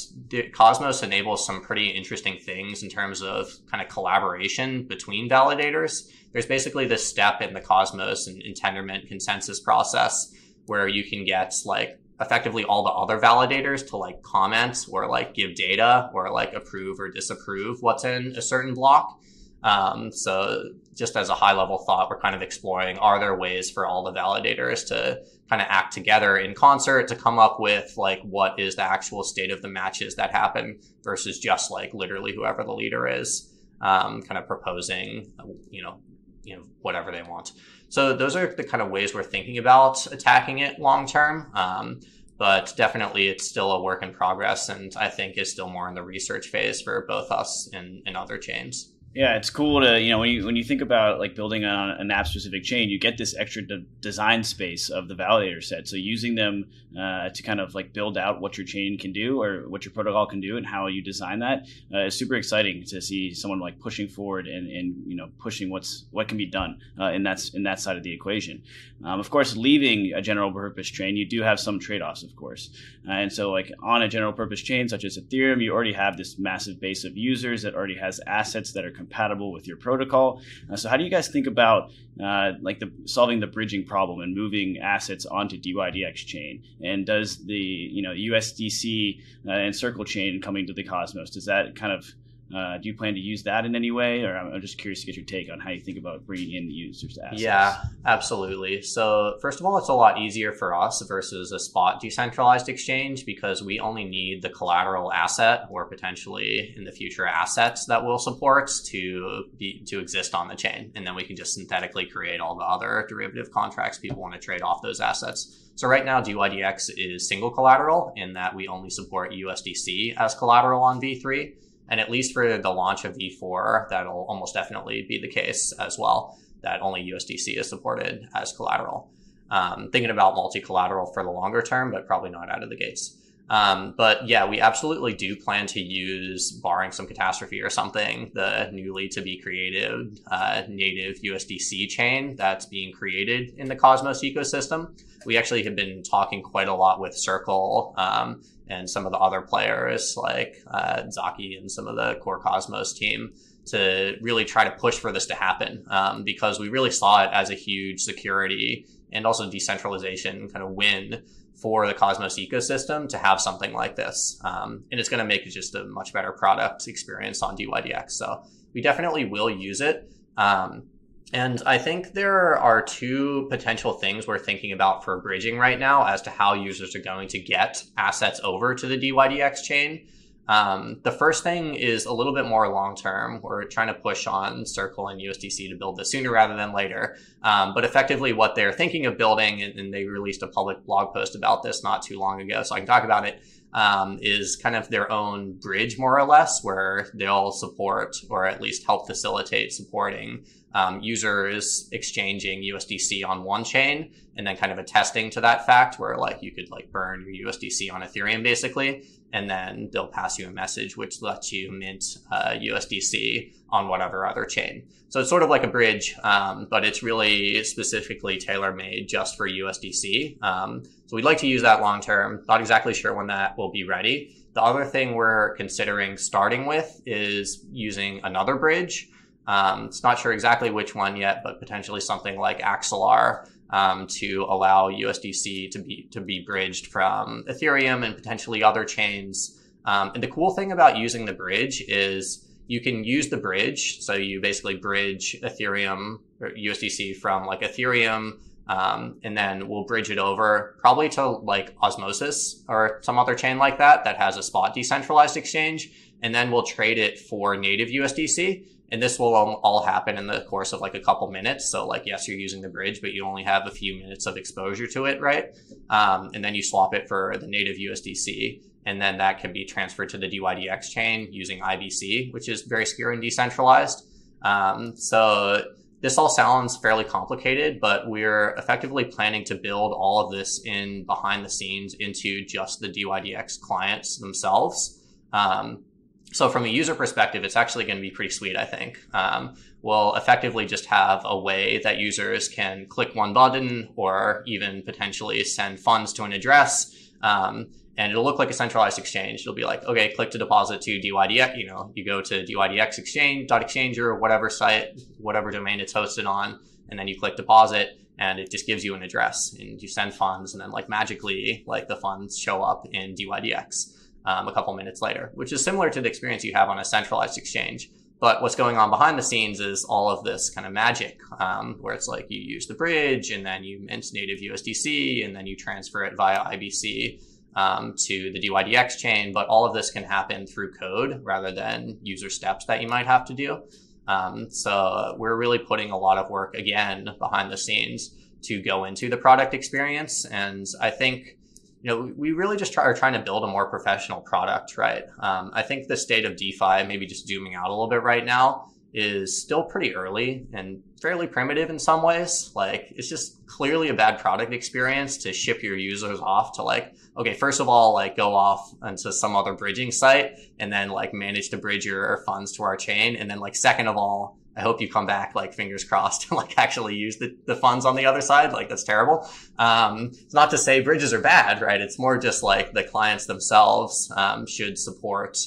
Cosmos enables some pretty interesting things in terms of kind of collaboration between validators. There's basically this step in the Cosmos and Tendermint consensus process where you can get, like, effectively all the other validators to, like, comment or, like, give data or, like, approve or disapprove what's in a certain block. Um, so just as a high level thought, we're kind of exploring, are there ways for all the validators to kind of act together in concert to come up with, like, what is the actual state of the matches that happen versus just, like, literally whoever the leader is, um, kind of proposing, you know, you know, whatever they want. So those are the kind of ways we're thinking about attacking it long term. Um, but definitely it's still a work in progress, and I think is still more in the research phase for both us and, and other chains. Yeah, it's cool to, you know, when you when you think about, like, building on an app specific chain, you get this extra de- design space of the validator set. So using them uh, to kind of, like, build out what your chain can do or what your protocol can do and how you design that uh, is super exciting to see someone, like, pushing forward and, and you know, pushing what's what can be done uh, in that's in that side of the equation. Um, of course, leaving a general purpose chain, you do have some trade offs, of course. Uh, and so, like, on a general purpose chain such as Ethereum, you already have this massive base of users that already has assets that are compatible with your protocol. Uh, so how do you guys think about uh, like the solving the bridging problem and moving assets onto D Y D X chain? And does the, you know, U S D C uh, and Circle chain coming to the Cosmos, does that kind of, uh, do you plan to use that in any way? Or I'm just curious to get your take on how you think about bringing in users to assets. Yeah, absolutely. So first of all, it's a lot easier for us versus a spot decentralized exchange because we only need the collateral asset or potentially in the future assets that we'll support to be, to exist on the chain. And then we can just synthetically create all the other derivative contracts people want to trade off those assets. So right now, D Y D X is single collateral in that we only support U S D C as collateral on V three. And at least for the launch of V four, that'll almost definitely be the case as well, that only U S D C is supported as collateral. Um, thinking about multi-collateral for the longer term, but probably not out of the gates. Um, but yeah, we absolutely do plan to use, barring some catastrophe or something, the newly to be created uh, native U S D C chain that's being created in the Cosmos ecosystem. We actually have been talking quite a lot with Circle um, and some of the other players like uh, Zaki and some of the core Cosmos team to really try to push for this to happen um, because we really saw it as a huge security and also decentralization kind of win for the Cosmos ecosystem to have something like this. Um, and it's going to make just a much better product experience on D Y D X. So we definitely will use it. Um, and I think there are two potential things we're thinking about for bridging right now as to how users are going to get assets over to the D Y D X chain. Um, the first thing is a little bit more long-term. We're trying to push on Circle and U S D C to build this sooner rather than later. Um, but effectively what they're thinking of building, and, and they released a public blog post about this not too long ago, so I can talk about it, um, is kind of their own bridge, more or less, where they'll support or at least help facilitate supporting um, users exchanging U S D C on one chain, and then kind of attesting to that fact where like you could like burn your U S D C on Ethereum basically. And then they'll pass you a message which lets you mint uh, U S D C on whatever other chain. So it's sort of like a bridge, um, but it's really specifically tailor-made just for U S D C. Um, so we'd like to use that long-term. Not exactly sure when that will be ready. The other thing we're considering starting with is using another bridge. Um, it's not sure exactly which one yet, but potentially something like Axelar. Um, to allow U S D C to be to be bridged from Ethereum and potentially other chains. Um, and the cool thing about using the bridge is you can use the bridge. So you basically bridge Ethereum or U S D C from like Ethereum, um, and then we'll bridge it over probably to like Osmosis or some other chain like that that has a spot decentralized exchange. And then we'll trade it for native U S D C. And this will all happen in the course of like a couple minutes. So like, yes, you're using the bridge, but you only have a few minutes of exposure to it, right? Um, and then you swap it for the native U S D C. And then that can be transferred to the D Y D X chain using I B C, which is very secure and decentralized. Um, so this all sounds fairly complicated, but we're effectively planning to build all of this in behind the scenes into just the D Y D X clients themselves. Um, So from a user perspective, it's actually going to be pretty sweet, I think. Um, we'll effectively just have a way that users can click one button or even potentially send funds to an address. Um, and it'll look like a centralized exchange. It'll be like, okay, click to deposit to D Y D X. You know, you go to D Y D X exchange, dot exchange or whatever site, whatever domain it's hosted on, and then you click deposit. And it just gives you an address and you send funds, and then like magically, like the funds show up in D Y D X. Um, a couple minutes later, which is similar to the experience you have on a centralized exchange. But what's going on behind the scenes is all of this kind of magic, um, where it's like you use the bridge and then you mint native U S D C and then you transfer it via I B C um, to the D Y D X chain. But all of this can happen through code rather than user steps that you might have to do. Um, so we're really putting a lot of work, again, behind the scenes to go into the product experience. And I think You know, we really just try, are trying to build a more professional product, right? Um, I think the state of DeFi, maybe just zooming out a little bit right now, is still pretty early and fairly primitive in some ways. Like, it's just clearly a bad product experience to ship your users off to like, okay, first of all, like go off onto some other bridging site and then like manage to bridge your funds to our chain. And then like, second of all, I hope you come back, like fingers crossed, and like actually use the, the funds on the other side. Like, that's terrible. Um, it's not to say bridges are bad, right? It's more just like the clients themselves um, should support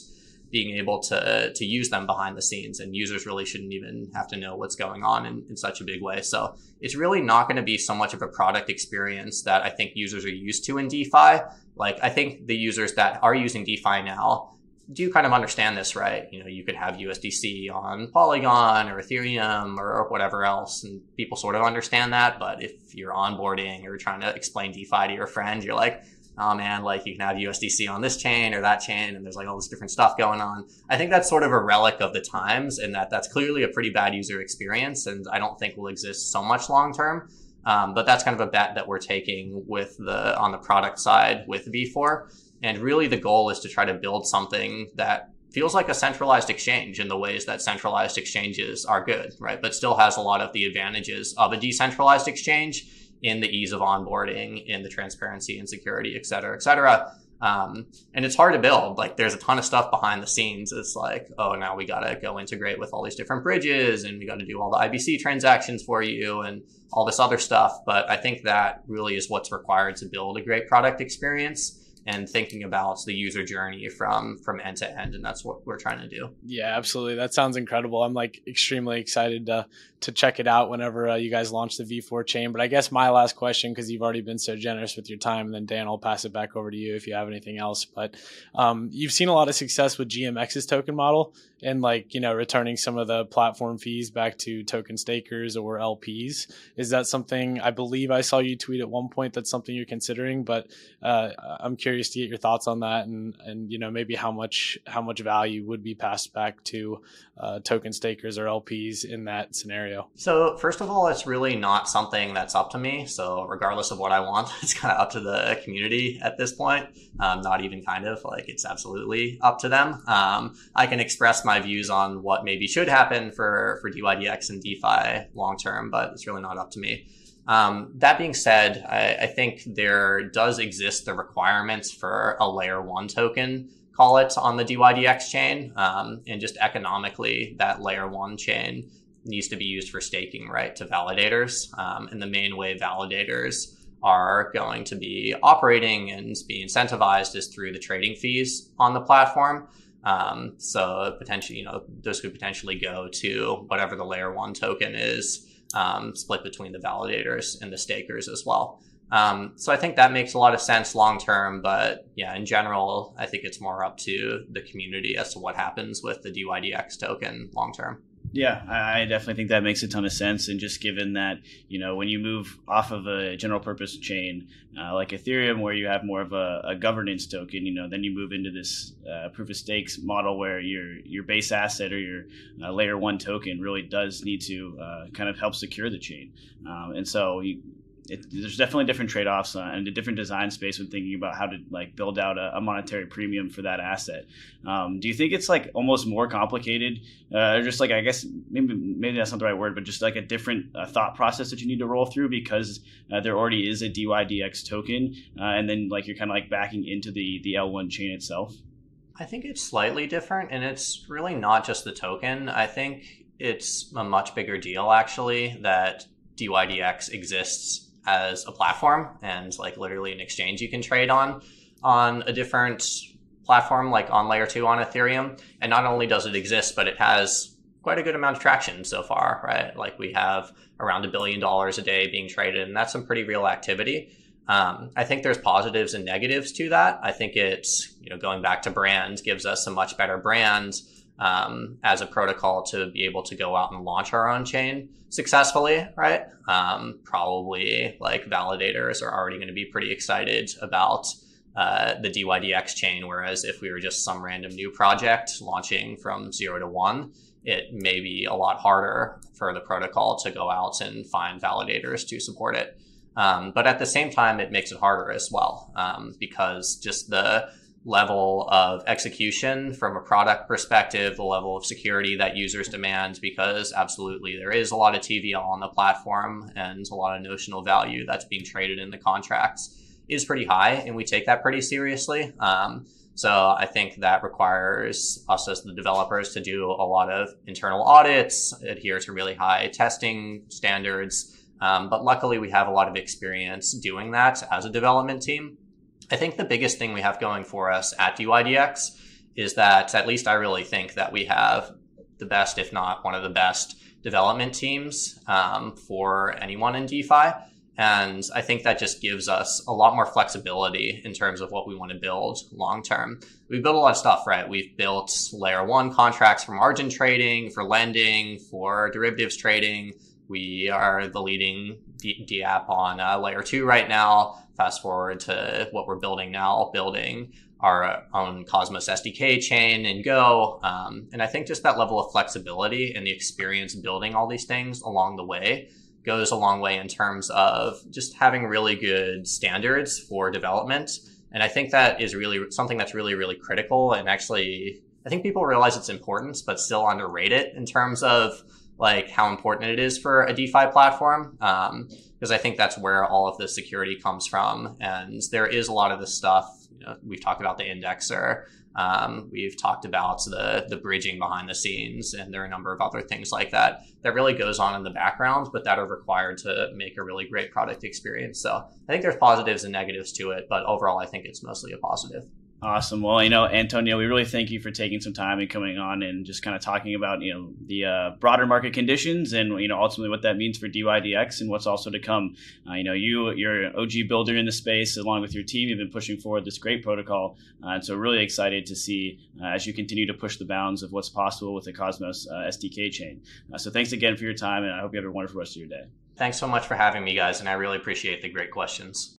being able to to use them behind the scenes, and users really shouldn't even have to know what's going on in, in such a big way. So it's really not going to be so much of a product experience that I think users are used to in DeFi. Like, I think the users that are using DeFi now do kind of understand this, right? You know, you could have U S D C on Polygon or Ethereum or whatever else, and people sort of understand that. But if you're onboarding or trying to explain DeFi to your friend, you're like, oh man, like you can have U S D C on this chain or that chain, and there's like all this different stuff going on. I think that's sort of a relic of the times, and that that's clearly a pretty bad user experience, and I don't think will exist so much long term. Um, but that's kind of a bet that we're taking with the on the product side with V four. And really the goal is to try to build something that feels like a centralized exchange in the ways that centralized exchanges are good, right? But still has a lot of the advantages of a decentralized exchange in the ease of onboarding, in the transparency and security, et cetera, et cetera. Um, and it's hard to build. Like, there's a ton of stuff behind the scenes. It's like, oh, now we got to go integrate with all these different bridges, and we got to do all the I B C transactions for you and all this other stuff. But I think that really is what's required to build a great product experience, and thinking about the user journey from from end to end. And that's what we're trying to do. Yeah, absolutely. That sounds incredible. I'm like extremely excited to, to check it out whenever uh, you guys launch the V four chain. But I guess my last question, because you've already been so generous with your time, and then Dan, I'll pass it back over to you if you have anything else. But um, you've seen a lot of success with G M X's token model and like, you know, returning some of the platform fees back to token stakers or L Ps. Is that something, I believe I saw you tweet at one point, that's something you're considering, but uh, I'm curious curious to get your thoughts on that, and and you know maybe how much how much value would be passed back to uh, token stakers or L Ps in that scenario. So first of all, it's really not something that's up to me. So regardless of what I want, it's kind of up to the community at this point. Um, not even kind of like it's absolutely up to them. Um, I can express my views on what maybe should happen for for D Y D X and DeFi long term, but it's really not up to me. Um, that being said, I, I think there does exist the requirements for a layer one token, call it, on the D Y D X chain. Um, and just economically, that layer one chain needs to be used for staking, right, to validators. Um, and the main way validators are going to be operating and be incentivized is through the trading fees on the platform. Um, so potentially, you know, those could potentially go to whatever the layer one token is, um, split between the validators and the stakers as well. Um, so I think that makes a lot of sense long term, but yeah, in general, I think it's more up to the community as to what happens with the D Y D X token long term. Yeah, I definitely think that makes a ton of sense. And just given that, you know, when you move off of a general purpose chain uh, like Ethereum, where you have more of a, a governance token, you know, then you move into this uh, proof of stakes model where your your base asset or your uh, layer one token really does need to uh, kind of help secure the chain. Um, and so you It, there's definitely different trade-offs uh, and a different design space when thinking about how to like build out a, a monetary premium for that asset. Um, do you think it's like almost more complicated uh, or just like, I guess maybe maybe that's not the right word, but just like a different uh, thought process that you need to roll through because uh, there already is a D Y D X token uh, and then like you're kind of like backing into the, the L one chain itself? I think it's slightly different, and it's really not just the token. I think it's a much bigger deal actually that D Y D X exists as a platform and like literally an exchange you can trade on, on a different platform, like on layer two on Ethereum. And not only does it exist, but it has quite a good amount of traction so far, right? Like we have around a billion dollars a day being traded, and that's some pretty real activity. Um, I think there's positives and negatives to that. I think it's, you know, going back to brand gives us a much better brand um, as a protocol to be able to go out and launch our own chain successfully, right? Um, probably like validators are already going to be pretty excited about uh, the D Y D X chain. Whereas if we were just some random new project launching from zero to one, it may be a lot harder for the protocol to go out and find validators to support it. Um, but at the same time, it makes it harder as well, um, because just the level of execution from a product perspective, the level of security that users demand, because absolutely there is a lot of T V L on the platform and a lot of notional value that's being traded in the contracts is pretty high, and we take that pretty seriously. Um, so I think that requires us as the developers to do a lot of internal audits, adhere to really high testing standards. Um, but luckily we have a lot of experience doing that as a development team. I think the biggest thing we have going for us at D Y D X is that, at least I really think that we have the best, if not one of the best, development teams um, for anyone in DeFi. And I think that just gives us a lot more flexibility in terms of what we want to build long term. We've built a lot of stuff, right? We've built layer one contracts for margin trading, for lending, for derivatives trading. We are the leading dApp on uh, layer two right now. Fast forward to what we're building now, building our own Cosmos S D K chain in Go. Um, and I think just that level of flexibility and the experience building all these things along the way goes a long way in terms of just having really good standards for development. And I think that is really something that's really, really critical. And actually, I think people realize its importance, but still underrate it in terms of like how important it is for a DeFi platform, um, because I think that's where all of the security comes from. And there is a lot of this stuff. You know, we've talked about the indexer. Um, we've talked about the, the bridging behind the scenes, and there are a number of other things like that that really goes on in the background, but that are required to make a really great product experience. So I think there's positives and negatives to it, but overall, I think it's mostly a positive. Awesome. Well, you know, Antonio, we really thank you for taking some time and coming on and just kind of talking about, you know, the uh, broader market conditions and, you know, ultimately what that means for D Y D X and what's also to come. Uh, you know, you, you're an O G builder in the space, along with your team. You've been pushing forward this great protocol. Uh, and so really excited to see uh, as you continue to push the bounds of what's possible with the Cosmos uh, S D K chain. Uh, so thanks again for your time, and I hope you have a wonderful rest of your day. Thanks so much for having me, guys. And I really appreciate the great questions.